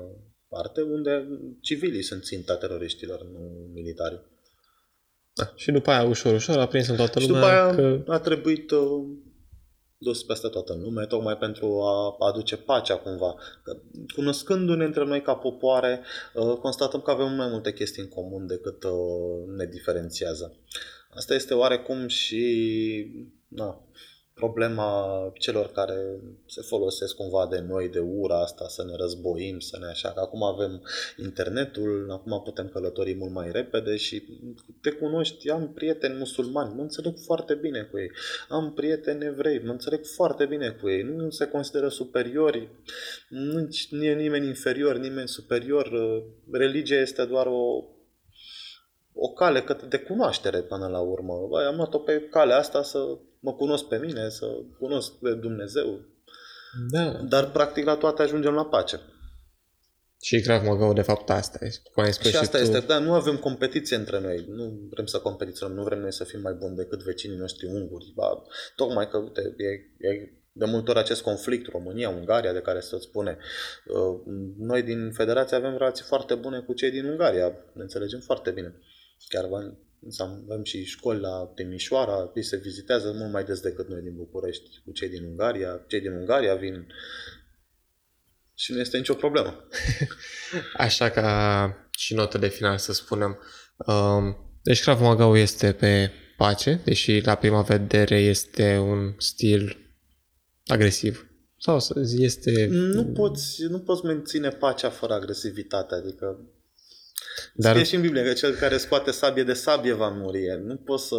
parte, unde civilii sunt ținta teroriștilor, nu militari. Da. Și după aia, ușor, ușor, a prins în toată lumea. Și după aia a trebuit dus peste toată lumea, tocmai pentru a aduce pacea, cumva. Cunoscându-ne între noi ca popoare, constatăm că avem mai multe chestii în comun decât ne diferențiază. Asta este oarecum și... problema celor care se folosesc cumva de noi, de ura asta, să ne războim, să ne așa, că acum avem internetul, acum putem călători mult mai repede și te cunoști, am prieteni musulmani, mă înțeleg foarte bine cu ei, am prieteni evrei, mă înțeleg foarte bine cu ei, nu se consideră superiori, nu e nimeni inferior, nimeni superior, religia este doar o cale de cunoaștere până la urmă. Bă, am luat-o pe calea asta să mă cunosc pe mine, să cunosc pe Dumnezeu. Da. Dar practic la toate ajungem la pace. Și Krav Maga-ul de fapt asta este. Și asta este, da, nu avem competiție între noi. Nu vrem să competiționăm, nu vrem noi să fim mai buni decât vecinii noștri unguri. Ba, tocmai că, uite, e de multe ori acest conflict România-Ungaria de care se spune. Noi din Federație avem relații foarte bune cu cei din Ungaria. Ne înțelegem foarte bine. Chiar avem și școli la Timișoara, ei se vizitează mult mai des decât noi din București cu cei din Ungaria. Cei din Ungaria vin și nu este nicio problemă. Așa ca și notă de final să spunem. Deci Krav Maga este pe pace, deși la prima vedere este un stil agresiv. Sau este... Nu poți menține pacea fără agresivitate, adică... Dar... Scrie și în Biblie că cel care scoate sabie de sabie va muri. Nu poți să...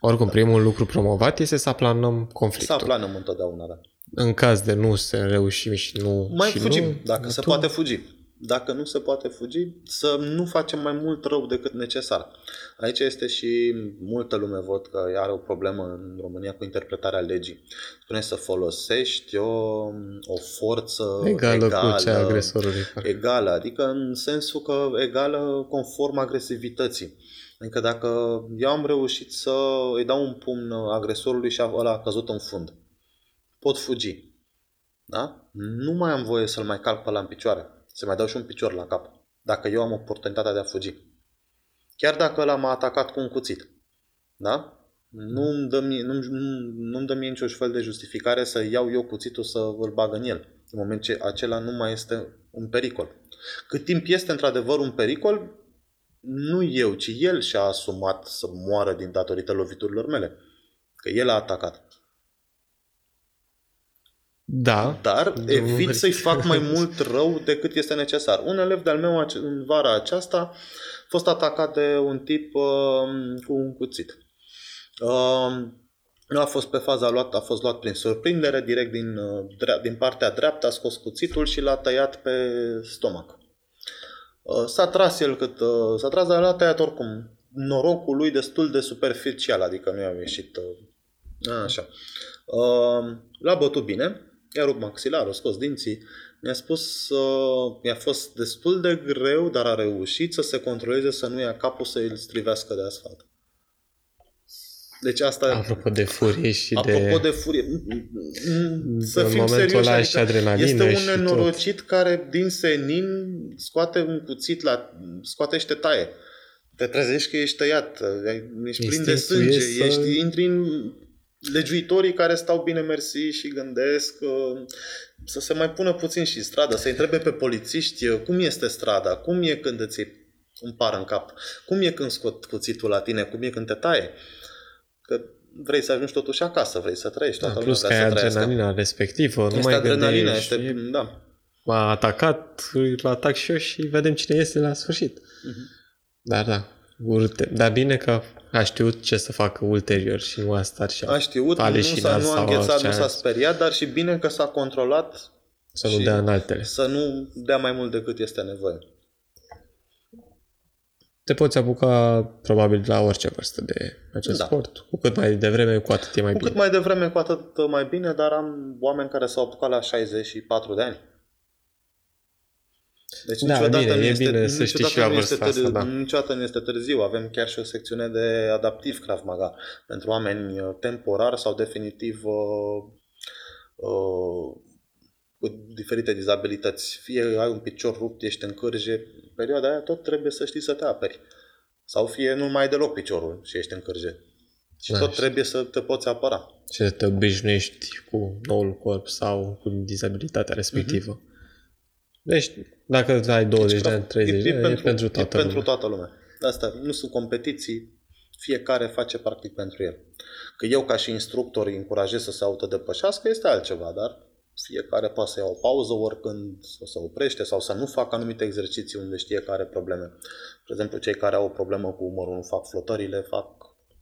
Oricum, primul lucru promovat este să aplanăm conflictul. Să aplanăm întotdeauna, da. În caz de nu se reușim și nu... Mai și fugim, nu, dacă se poate fugi. Dacă nu se poate fugi, să nu facem mai mult rău decât necesar. Aici este și multă lume văd că are o problemă în România cu interpretarea legii. Spune să folosești o forță egală, cu cea agresorului. Egală, adică în sensul că egală conform agresivității. Adică dacă eu am reușit să îi dau un pumn agresorului și ăla a căzut în fund, pot fugi. Da? Nu mai am voie să-l mai calc pe ăla în picioare. Se mai dau și un picior la cap, dacă eu am oportunitatea de a fugi. Chiar dacă ăla m-a atacat cu un cuțit, da? Nu-mi dă mie niciun fel de justificare să iau eu cuțitul să îl bag în el, în moment ce acela nu mai este un pericol. Cât timp este într-adevăr un pericol, nu eu, ci el și-a asumat să moară din datorită loviturilor mele, că el a atacat. Da, dar evit să-i fac mai mult rău decât este necesar. Un elev de-al meu în vara aceasta a fost atacat de un tip cu un cuțit. Nu a fost pe faza luată, a fost luat prin surprindere, direct din partea dreaptă a scos cuțitul și l-a tăiat pe stomac. S-a tras el cât s-a tras, dar l-a tăiat oricum. Norocul lui destul de superficial, adică nu i-a ieșit așa. L-a bătut bine, i-a rupt maxilarul, a scos dinții, mi-a spus mi-a fost destul de greu, dar a reușit să se controleze, să nu ia capul, să îl strivească de asfalt. Deci asta... Apropo de furie, să fim serioși, adică este un nenorocit care din senin scoate un cuțit, scoate și te taie. Te trezești că ești tăiat, ești plin de sânge, intri în... Legiuitorii care stau bine mersi și gândesc să se mai pună puțin și strada, să-i întrebe pe polițiști cum este strada, cum e când îți un par în cap, cum e când scot cuțitul la tine, cum e când te taie. Că vrei să ajungi totuși acasă, vrei să trăiești. Da, plus că e adrenalina respectivă. Este adrenalina, este, da. M-a atacat, îl atac și eu și vedem cine este la sfârșit. Uh-huh. Da. Urâte. Dar bine că a știut ce să facă ulterior și nu a stat și a știut, nu a înghețat, nu s-a speriat, dar și bine că s-a controlat să nu dea în altele. Să nu dea mai mult decât este nevoie. Te poți apuca probabil la orice vârstă de acest sport. Cu cât mai devreme, cu atât e mai bine. Cu cât mai devreme, cu atât mai bine, dar am oameni care s-au apucat la 64 de ani. Deci niciodată nu este târziu. Avem chiar și o secțiune de adaptiv Krav Maga pentru oameni temporar sau definitiv cu diferite dizabilități. Fie ai un picior rupt, ești în cârje, perioada aia tot trebuie să știi să te aperi. Sau fie nu mai ai deloc piciorul și ești în cârje. Și tot trebuie să te poți apăra. Și să te obișnuiești cu noul corp sau cu dizabilitatea respectivă. Mm-hmm. Deci, dacă ai 20 de ani, 30 de ani, e pentru toată lumea. Asta nu sunt competiții. fiecare face practic pentru el. Că eu ca și instructor îi încurajez să se autodepășească este altceva, dar fiecare poate să ia o pauză oricând, să se oprește sau să nu facă anumite exerciții unde știe că are probleme. De exemplu, cei care au o problemă cu umărul nu fac flotările, fac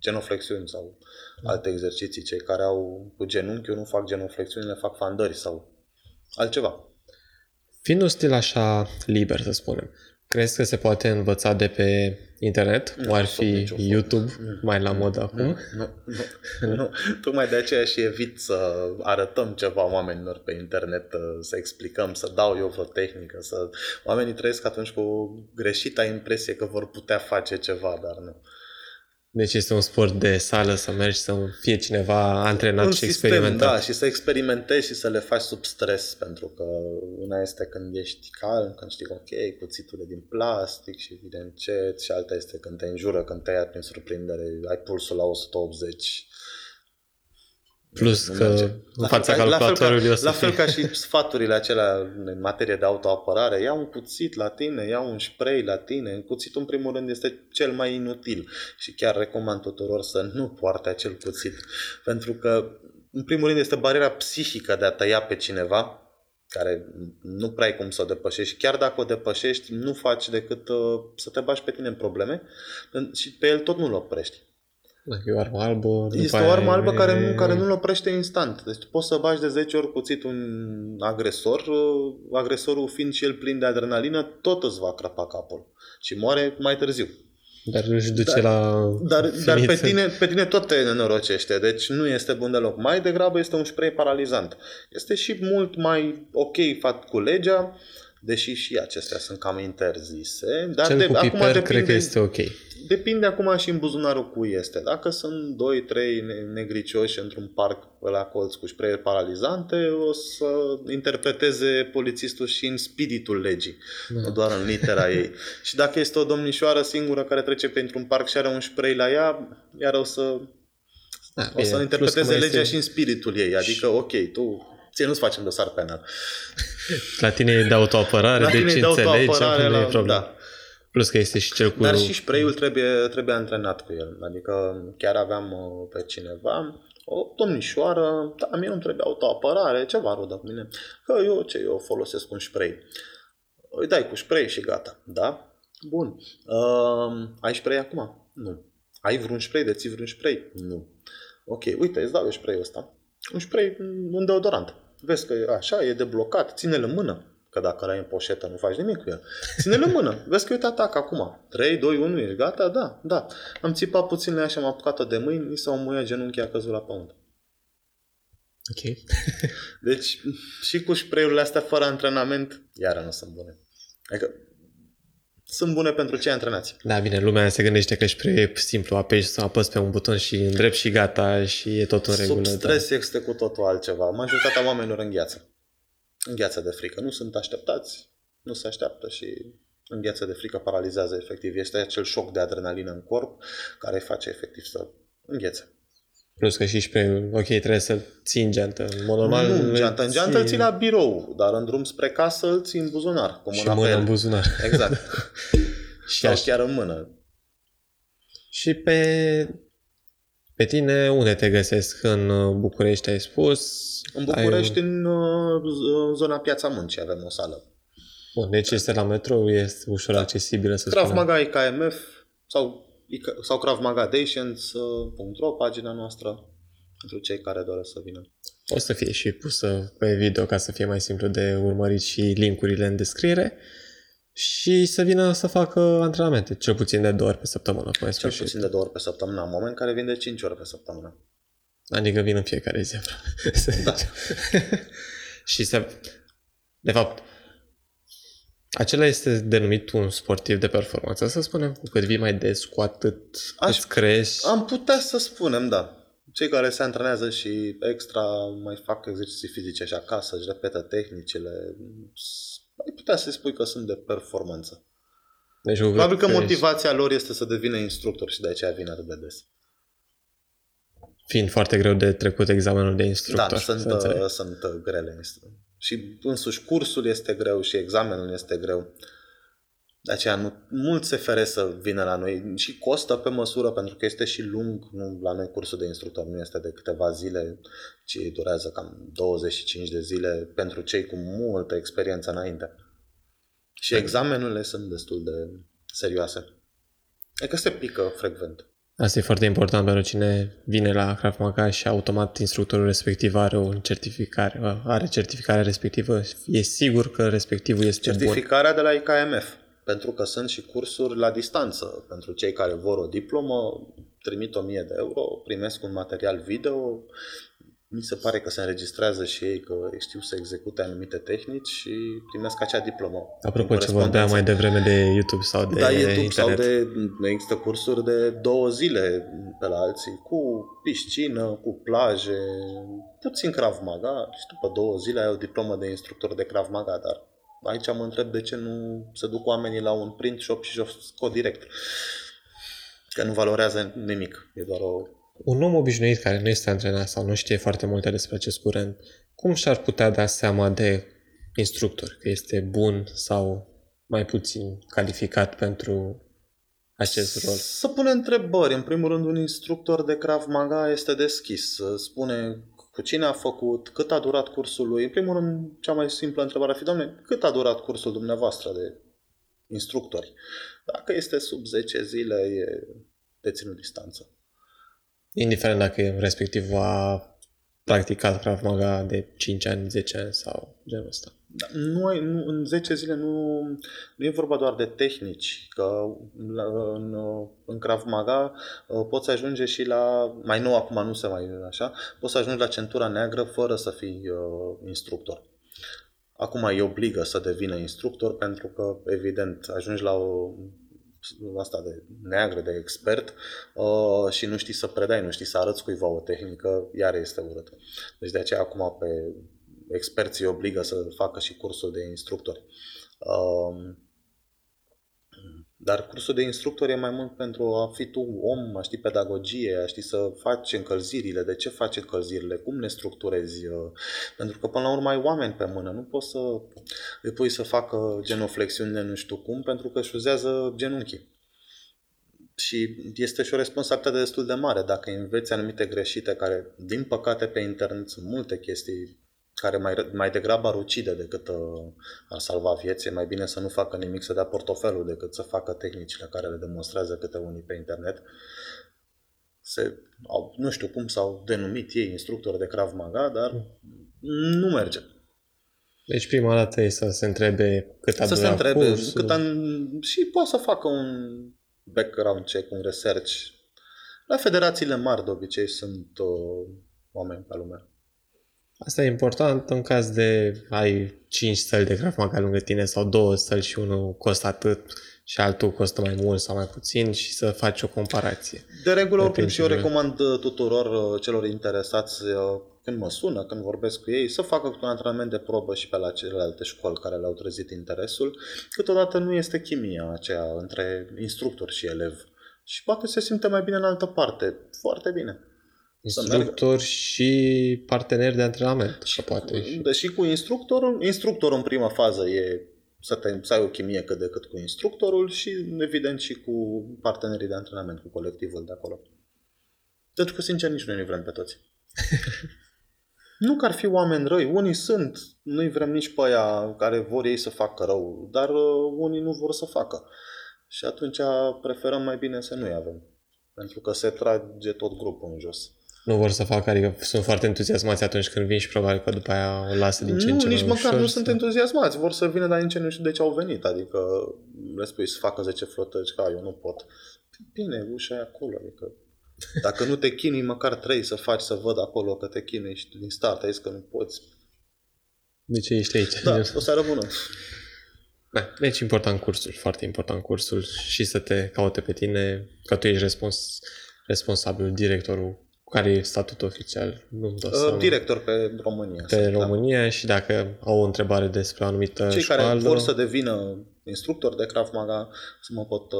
genoflexiuni sau alte exerciții. Cei care au cu genunchiul nu fac genoflexiunile, fac fandări sau altceva. Fiind un stil așa liber, să spunem, crezi că se poate învăța de pe internet? Nu, ar fi YouTube mai la mod acum? Nu. Tocmai de aceea și evit să arătăm ceva oamenilor pe internet, să explicăm, să dau eu vreo tehnică. Să... Oamenii trăiesc atunci cu o greșită impresie că vor putea face ceva, dar nu. Deci este un sport de sală să mergi, să fie cineva antrenat un și sistem, experimentat. Da, și să experimentezi și să le faci sub stres, pentru că una este când ești calm, când știi ok, cuțiturile din plastic și vine încet, și alta este când te înjură, când te ia prin surprindere, ai pulsul la 180. Plus că în fața calculatorului o să la fel ca și sfaturile acelea în materie de autoapărare. Ia un cuțit la tine, ia un spray la tine. Cuțitul în primul rând este cel mai inutil și chiar recomand tuturor să nu poarte acel cuțit. Pentru că în primul rând este bariera psihică de a tăia pe cineva care nu prea ai cum să o depășești. Chiar dacă o depășești, nu faci decât să te bagi pe tine în probleme și pe el tot nu-l oprești. E o armă albă. Este o armă albă care nu-l oprește instant. Deci poți să bagi de 10 ori cuțit un agresor, agresorul fiind și el plin de adrenalină, tot îți va crăpa capul și moare mai târziu. Dar își duce la... Dar pe tine tot te nenorocește, deci nu este bun deloc. Mai degrabă este un spray paralizant. Este și mult mai ok fapt cu legea, deși și acestea sunt cam interzise. Dar cel cu piper acum cred că este ok. Depinde acum și în buzunarul cui este. Dacă sunt 2-3 negricioși într-un parc la colț cu spray paralizante, o să interpreteze polițistul și în spiritul legii, nu doar în litera ei. Și dacă este o domnișoară singură care trece printr-un parc și are un spray la ea, iar o să interpreteze legea este... și în spiritul ei. Adică, ok, tu... Ție nu-ți facem dosar penal. La tine e de autoapărare, deci înțelegi nu e problemă. Da. Plus că este și cel cu... Dar și spray-ul trebuie antrenat cu el. Adică chiar aveam pe cineva, o domnișoară, da, mie nu-mi trebuie autoapărare, ceva rudă cu mine. Că eu folosesc un spray. Îi dai cu spray și gata, da? Bun. Ai spray acum? Nu. Ai vreun spray? Deții vreun spray? Nu. Ok, uite, îți dau eu spray-ul ăsta. Un spray, un deodorant. Vezi că e așa, e deblocat, ține-l în mână. Că dacă l-ai în poșetă nu faci nimic cu el. Ține-l în mână, vezi că eu te atac acum. 3, 2, 1, ești gata? Da. Am țipat puțin așa, am apucat-o de mâini, mi s-au muiat genunchii, a căzut la pământ. Ok. Deci și cu spray-urile astea fără antrenament, iară nu sunt bune. Adică sunt bune pentru cei antrenați. Da, bine, lumea se gândește că spray-ul e simplu, apeși sau apăs pe un buton și îndrept și gata și e tot în regulă. Sub stres este cu totul altceva. Majoritatea oamenilor îngheață de frică. Nu sunt așteptați, nu se așteaptă și îngheață de frică paralizează efectiv. Este acel șoc de adrenalină în corp care îi face efectiv să înghețe. Plus că și spre, ok, trebuie să ții în geantă. În geantă îl ții la birou, dar în drum spre casă îl ții în buzunar. Cu mâna și mână în buzunar. Exact. Sau chiar în mână. Și pe tine unde te găsesc? În București ai spus? În București, în zona Piața Muncii avem o sală. Bun, deci este la metrou, este ușor accesibilă să spunem. Krav Maga IKMF sau kravmagadations.ro, pagina noastră, pentru cei care doresc să vină. O să fie și pusă pe video ca să fie mai simplu de urmărit și linkurile în descriere și să vină să facă antrenamente, cel puțin de 2 ori pe săptămână. De 2 ori pe săptămână, în moment care vin de 5 ori pe săptămână. Adică vin în fiecare zi. Da. Și se... De fapt... Acela este denumit un sportiv de performanță, să spunem, cu cât vii mai des, cu atât îți crești. Am putea să spunem, da. Cei care se antrenează și extra mai fac exerciții fizice și acasă, își repetă tehnicile, ai putea să-i spui că sunt de performanță. Deci, probabil că motivația lor este să devină instructor și de aceea vin atât de des. Fiind foarte greu de trecut examenul de instructor. Da, sunt grele. Și însuși cursul este greu și examenul este greu. De aceea mulți se feresc să vină la noi și costă pe măsură, pentru că este și lung. Nu, la noi cursul de instructor nu este de câteva zile, ci durează cam 25 de zile pentru cei cu multă experiență înainte. Și examenurile sunt destul de serioase. E că se pică frecvent. Asta e foarte important pentru cine vine la Krav Maga și automat instructorul respectiv are o certificare, are certificarea respectivă, e sigur că respectivul este certificarea bun. Certificarea de la IKMF, pentru că sunt și cursuri la distanță. Pentru cei care vor o diplomă, trimit 1.000 de euro, primesc un material video, mi se pare că se înregistrează și ei, că știu să execute anumite tehnici și primesc acea diplomă. Apropo, ce vorbea mai devreme de YouTube sau de internet. Există cursuri de 2 zile pe la alții, cu piscină, cu plaje, puțin Krav Maga, și după 2 zile ai o diplomă de instructor de Krav Maga, dar aici mă întreb de ce nu se duc oamenii la un print shop și scot direct. Că nu valorează nimic, e doar o... Un om obișnuit care nu este antrenat sau nu știe foarte multe despre acest curent, cum și-ar putea da seama de instructor? Că este bun sau mai puțin calificat pentru acest rol? Să pune întrebări. În primul rând, un instructor de Krav Maga este deschis. Spune cu cine a făcut, cât a durat cursul lui. În primul rând, cea mai simplă întrebare ar fi: Doamne, cât a durat cursul dumneavoastră de instructori? Dacă este sub 10 zile, e de ținut distanță. Indiferent dacă respectiv a practicat Krav Maga de 5 ani, 10 ani sau genul ăsta. Nu, în 10 zile nu e vorba doar de tehnici, că în Krav Maga poți ajunge și la, mai nou acum nu se mai așa, poți ajunge la centura neagră fără să fii instructor. Acum îi obligă să devină instructor pentru că, evident, ajungi la asta de neagră, de expert, și nu știi să predai, nu știi să arăți cuiva o tehnică, iar este urât. Deci de aceea acum pe experții obligă să facă și cursul de instructori. Dar cursul de instructor e mai mult pentru a fi tu om, a ști pedagogie, a ști să faci încălzirile, de ce faci încălzirile, cum le structurezi. Pentru că până la urmă ai oameni pe mână, nu poți să îi pui să facă genoflexiune nu știu cum, pentru că își uzează genunchii. Și este și o responsabilitate destul de mare dacă înveți anumite greșite care, din păcate, pe internet sunt multe chestii care mai degrabă ar ucide decât ar salva vieți. E mai bine să nu facă nimic, să dea portofelul, decât să facă tehnicile care le demonstrează câte unii pe internet. Nu știu cum s-au denumit ei instructori de Krav Maga, dar nu merge. Deci prima dată e să se întrebe cât a durat cursul. Și poate să facă un background check, un research. La federațiile mari de obicei sunt oameni pe lume. Asta e important în caz de ai 5 stăli de Krav Maga lângă tine sau 2 stăli și unul costă atât și altul costă mai mult sau mai puțin și să faci o comparație. De regulă, oricum, și eu recomand tuturor celor interesați, când mă sună, când vorbesc cu ei, să facă un antrenament de probă și pe la celelalte școli care le-au trezit interesul. Câteodată nu este chimia aceea între instructor și elev și poate se simte mai bine în altă parte. Foarte bine. Instructor și partener de antrenament. Și poate. Deși cu instructorul în prima fază e să ai o chimie cât de cât cu instructorul și, evident, și cu partenerii de antrenament, cu colectivul de acolo. Pentru că, sincer, nici noi nu-i vrem pe toți. Nu că ar fi oameni răi, unii sunt, nu-i vrem nici pe aia care vor ei să facă rău, dar unii nu vor să facă. Și atunci preferăm mai bine să nu-i avem, pentru că se trage tot grupul în jos. Nu vor să facă, adică sunt foarte entuziasmați atunci când vin și probabil că după aia o lasă din ce în ce mai ușor. Nu, nici măcar nu sunt entuziasmați. Vor să vină, dar nici nu știu de ce au venit. Adică le spui să facă 10 flotări, că eu nu pot. Bine, ușa e acolo. Adică dacă nu te chinui, măcar 3 să faci, să văd acolo că te chinui și din start ai zis că nu poți. De ce ești aici? Da, o seară bună. Da, deci important cursul, foarte important cursul și să te caute pe tine, că tu ești responsabil, directorul. Care e statutul oficial? Director pe România. Pe România, da. Și dacă au o întrebare despre o anumită școală... Cei care vor să devină instructori de Krav Maga să mă pot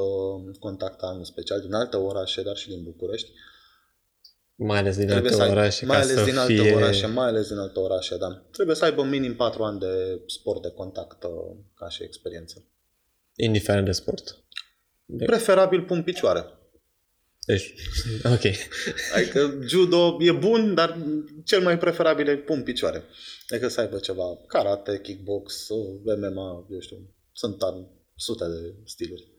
contacta, în special din alte orașe, dar și din București. Mai ales din mai ales din alte orașe, da. Trebuie să aibă minim 4 ani de sport de contact ca și experiență. Indiferent de sport. Preferabil pun picioare. Deci, ok. Adică judo e bun, dar cel mai preferabil e pun picioare. Adică să aibă ceva karate, kickbox, MMA, eu știu. Sunt sute de stiluri.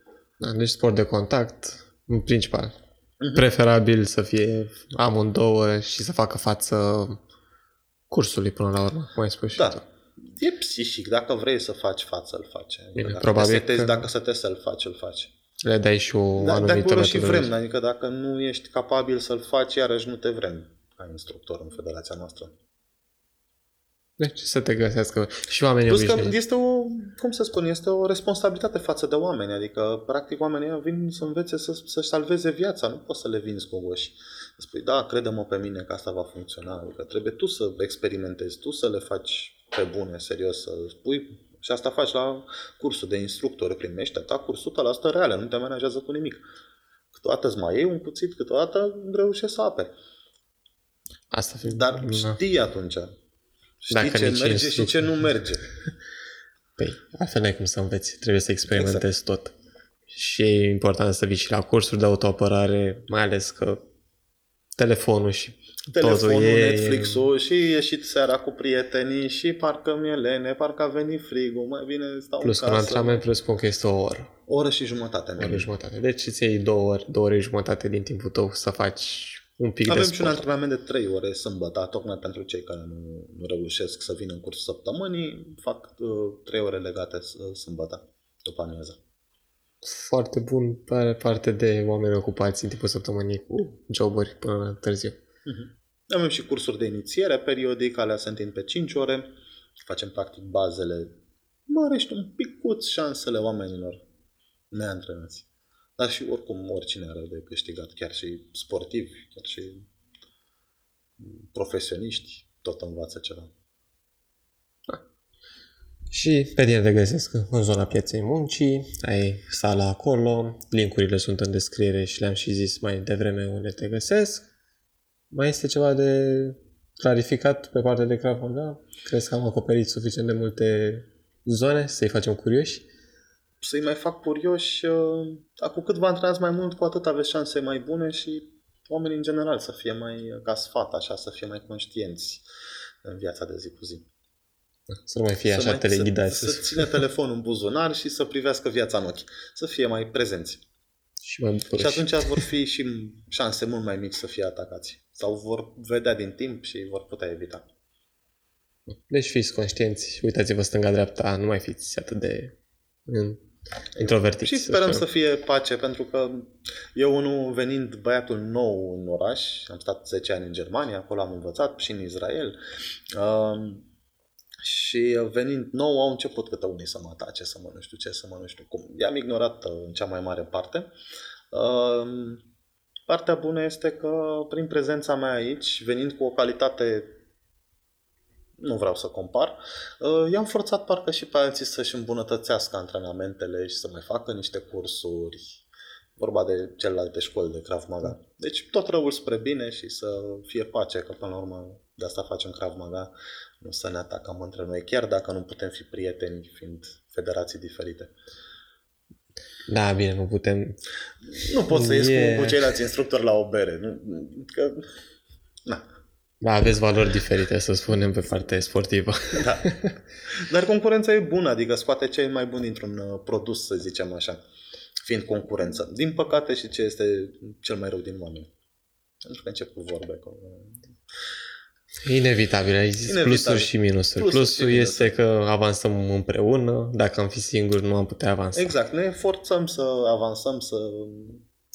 Deci sport de contact, în principal. Uh-huh. Preferabil să fie amândouă și să facă față cursului până la urmă, cum ai spus și tu. E psihic. Dacă vrei să faci față, îl faci. Bine, dacă să te să-l faci, îl faci. Le dai și o anumită metodologie. Acolo și vrem. Adică dacă nu ești capabil să-l faci, iarăși nu te vrem ca instructor în federația noastră. Deci să te găsească și oamenii obișnuiți. Este o, cum să spun, este o responsabilitate față de oameni. Adică, practic, oamenii vin să învețe să-și salveze viața. Nu poți să le vinzi cu goși. Spui, da, crede-mă pe mine că asta va funcționa. Adică trebuie tu să experimentezi, tu să le faci pe bune, serios, să spui. Și asta faci la cursul de instructor. Primești atacuri 100% reale, nu te menajează cu nimic. Câteodată îți mai iei un cuțit, câteodată reușești să aperi. Dar știi atunci. Știi ce merge și ce nu merge. Păi, altfel n-ai cum să înveți. Trebuie să experimentezi tot. Și e important să vii și la cursuri de autoapărare, mai ales că telefonul și totul e... Netflix-ul și ieșit seara cu prietenii și parcă mi-e lene, parcă a venit frigul, mai bine stau în casă. Plus că în antrenament presupun că este o oră. Oră și jumătate. Deci îți iei 2 ore, 2 ore și jumătate din timpul tău să faci un pic de sport. Avem și un antrenament de 3 ore sâmbătă, tocmai pentru cei care nu reușesc să vină în cursul săptămânii, fac 3 ore legate sâmbătă, după amiază. Foarte bun pe parte de oameni ocupați în timpul săptămânii cu joburi până târziu. Uh-huh. Avem și cursuri de inițiere periodic, alea se întind pe 5 ore, facem practic bazele, mărești un picuț șansele oamenilor neantrenați. Dar și oricum oricine are de câștigat, chiar și sportivi, chiar și profesioniști, tot învață ceva. Și pe tine te găsesc în zona pieței muncii, ai sala acolo, linkurile sunt în descriere și le-am și zis mai devreme unde te găsesc. Mai este ceva de clarificat pe partea de crowdfunding? Da? Crezi că am acoperit suficient de multe zone să-i facem curioși? Să-i mai fac curioși, cu cât vă antrenați mai mult, cu atât aveți șanse mai bune și oamenii în general să fie mai, ca sfat, așa, să fie mai conștienți în viața de zi cu zi. Să nu mai fie așa teleghidați. Să ține telefonul în buzunar și să privească viața în ochi. Să fie mai prezenți. Și atunci vor fi și șanse mult mai mici să fie atacați. Sau vor vedea din timp și vor putea evita. Deci fiți conștienți, uitați-vă stânga-dreapta, nu mai fiți atât de introvertiți. Și sperăm să fie pace, pentru că eu unul venind băiatul nou în oraș, am stat 10 ani în Germania, acolo am învățat și în Israel. Și venind nou au început câte unii să mă atace, să mă nu știu ce, să mă nu știu cum. I-am ignorat în cea mai mare parte. Partea bună este că prin prezența mea aici, venind cu o calitate, nu vreau să compar, i-am forțat parcă și pe alții să-și îmbunătățească antrenamentele și să mai facă niște cursuri. Vorba de celelalte școli de Krav Maga. Deci tot răul spre bine și să fie pace, că până la urmă de asta facem Krav Maga, nu să ne atacăm între noi, chiar dacă nu putem fi prieteni fiind federații diferite. Da, bine, nu putem. Nu pot să ies cu ceilalți instructori la o bere. Că... Na. Da, aveți valori diferite, să spunem, pe partea sportivă. Da. Dar concurența e bună, adică scoate cei mai buni dintr-un produs, să zicem așa. Fiind concurență. Din păcate și ce este cel mai rău din oameni. Pentru că încep cu vorbe. Inevitabil. Există plusuri și minusuri. Plusul este că avansăm împreună. Dacă am fi singuri, nu am putea avansa. Exact. Ne forțăm să avansăm, să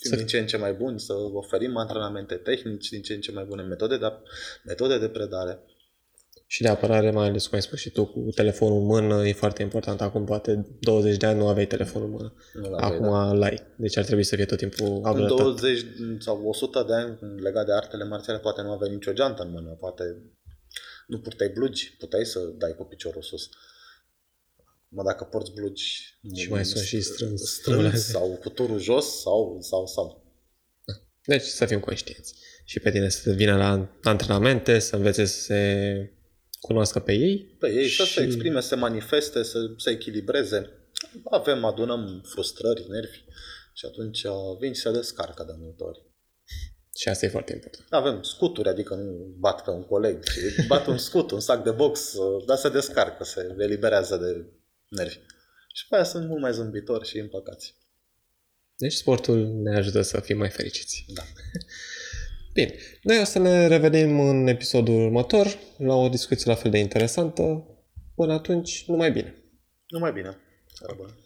fim din ce în ce mai buni, să oferim antrenamente tehnici, din ce în ce mai bune metode de predare. Și de apărare, mai ales, cum ai spus și tu, cu telefonul în mână, e foarte important. Acum poate 20 de ani nu aveai telefonul în mână. Acum l-ai. Deci ar trebui să fie tot timpul abonat. În 20 sau 100 de ani, legat de artele marțiale, poate nu aveai nicio geantă în mână. Poate nu purtai blugi, puteai să dai cu piciorul sus. Mă, dacă porți blugi... Și mai sunt și strâns sau cu turul jos sau. Deci să fim conștienți. Și pe tine să vină la antrenamente, să învețe să se cunoască pe ei. Să se exprime, să se manifeste, să se echilibreze. adunăm frustrări, nervi și atunci vin și se descarcă de multe ori. Și asta e foarte important. Avem scuturi, adică nu bat pe un coleg, bat un scut, un sac de box, dar se descarcă, se eliberează de nervi. Și pe aia sunt mult mai zâmbitori și împăcați. Deci sportul ne ajută să fim mai fericiți. Da. Bine, noi o să ne revedem în episodul următor, la o discuție la fel de interesantă. Până atunci, numai bine! Numai bine! Seara bună!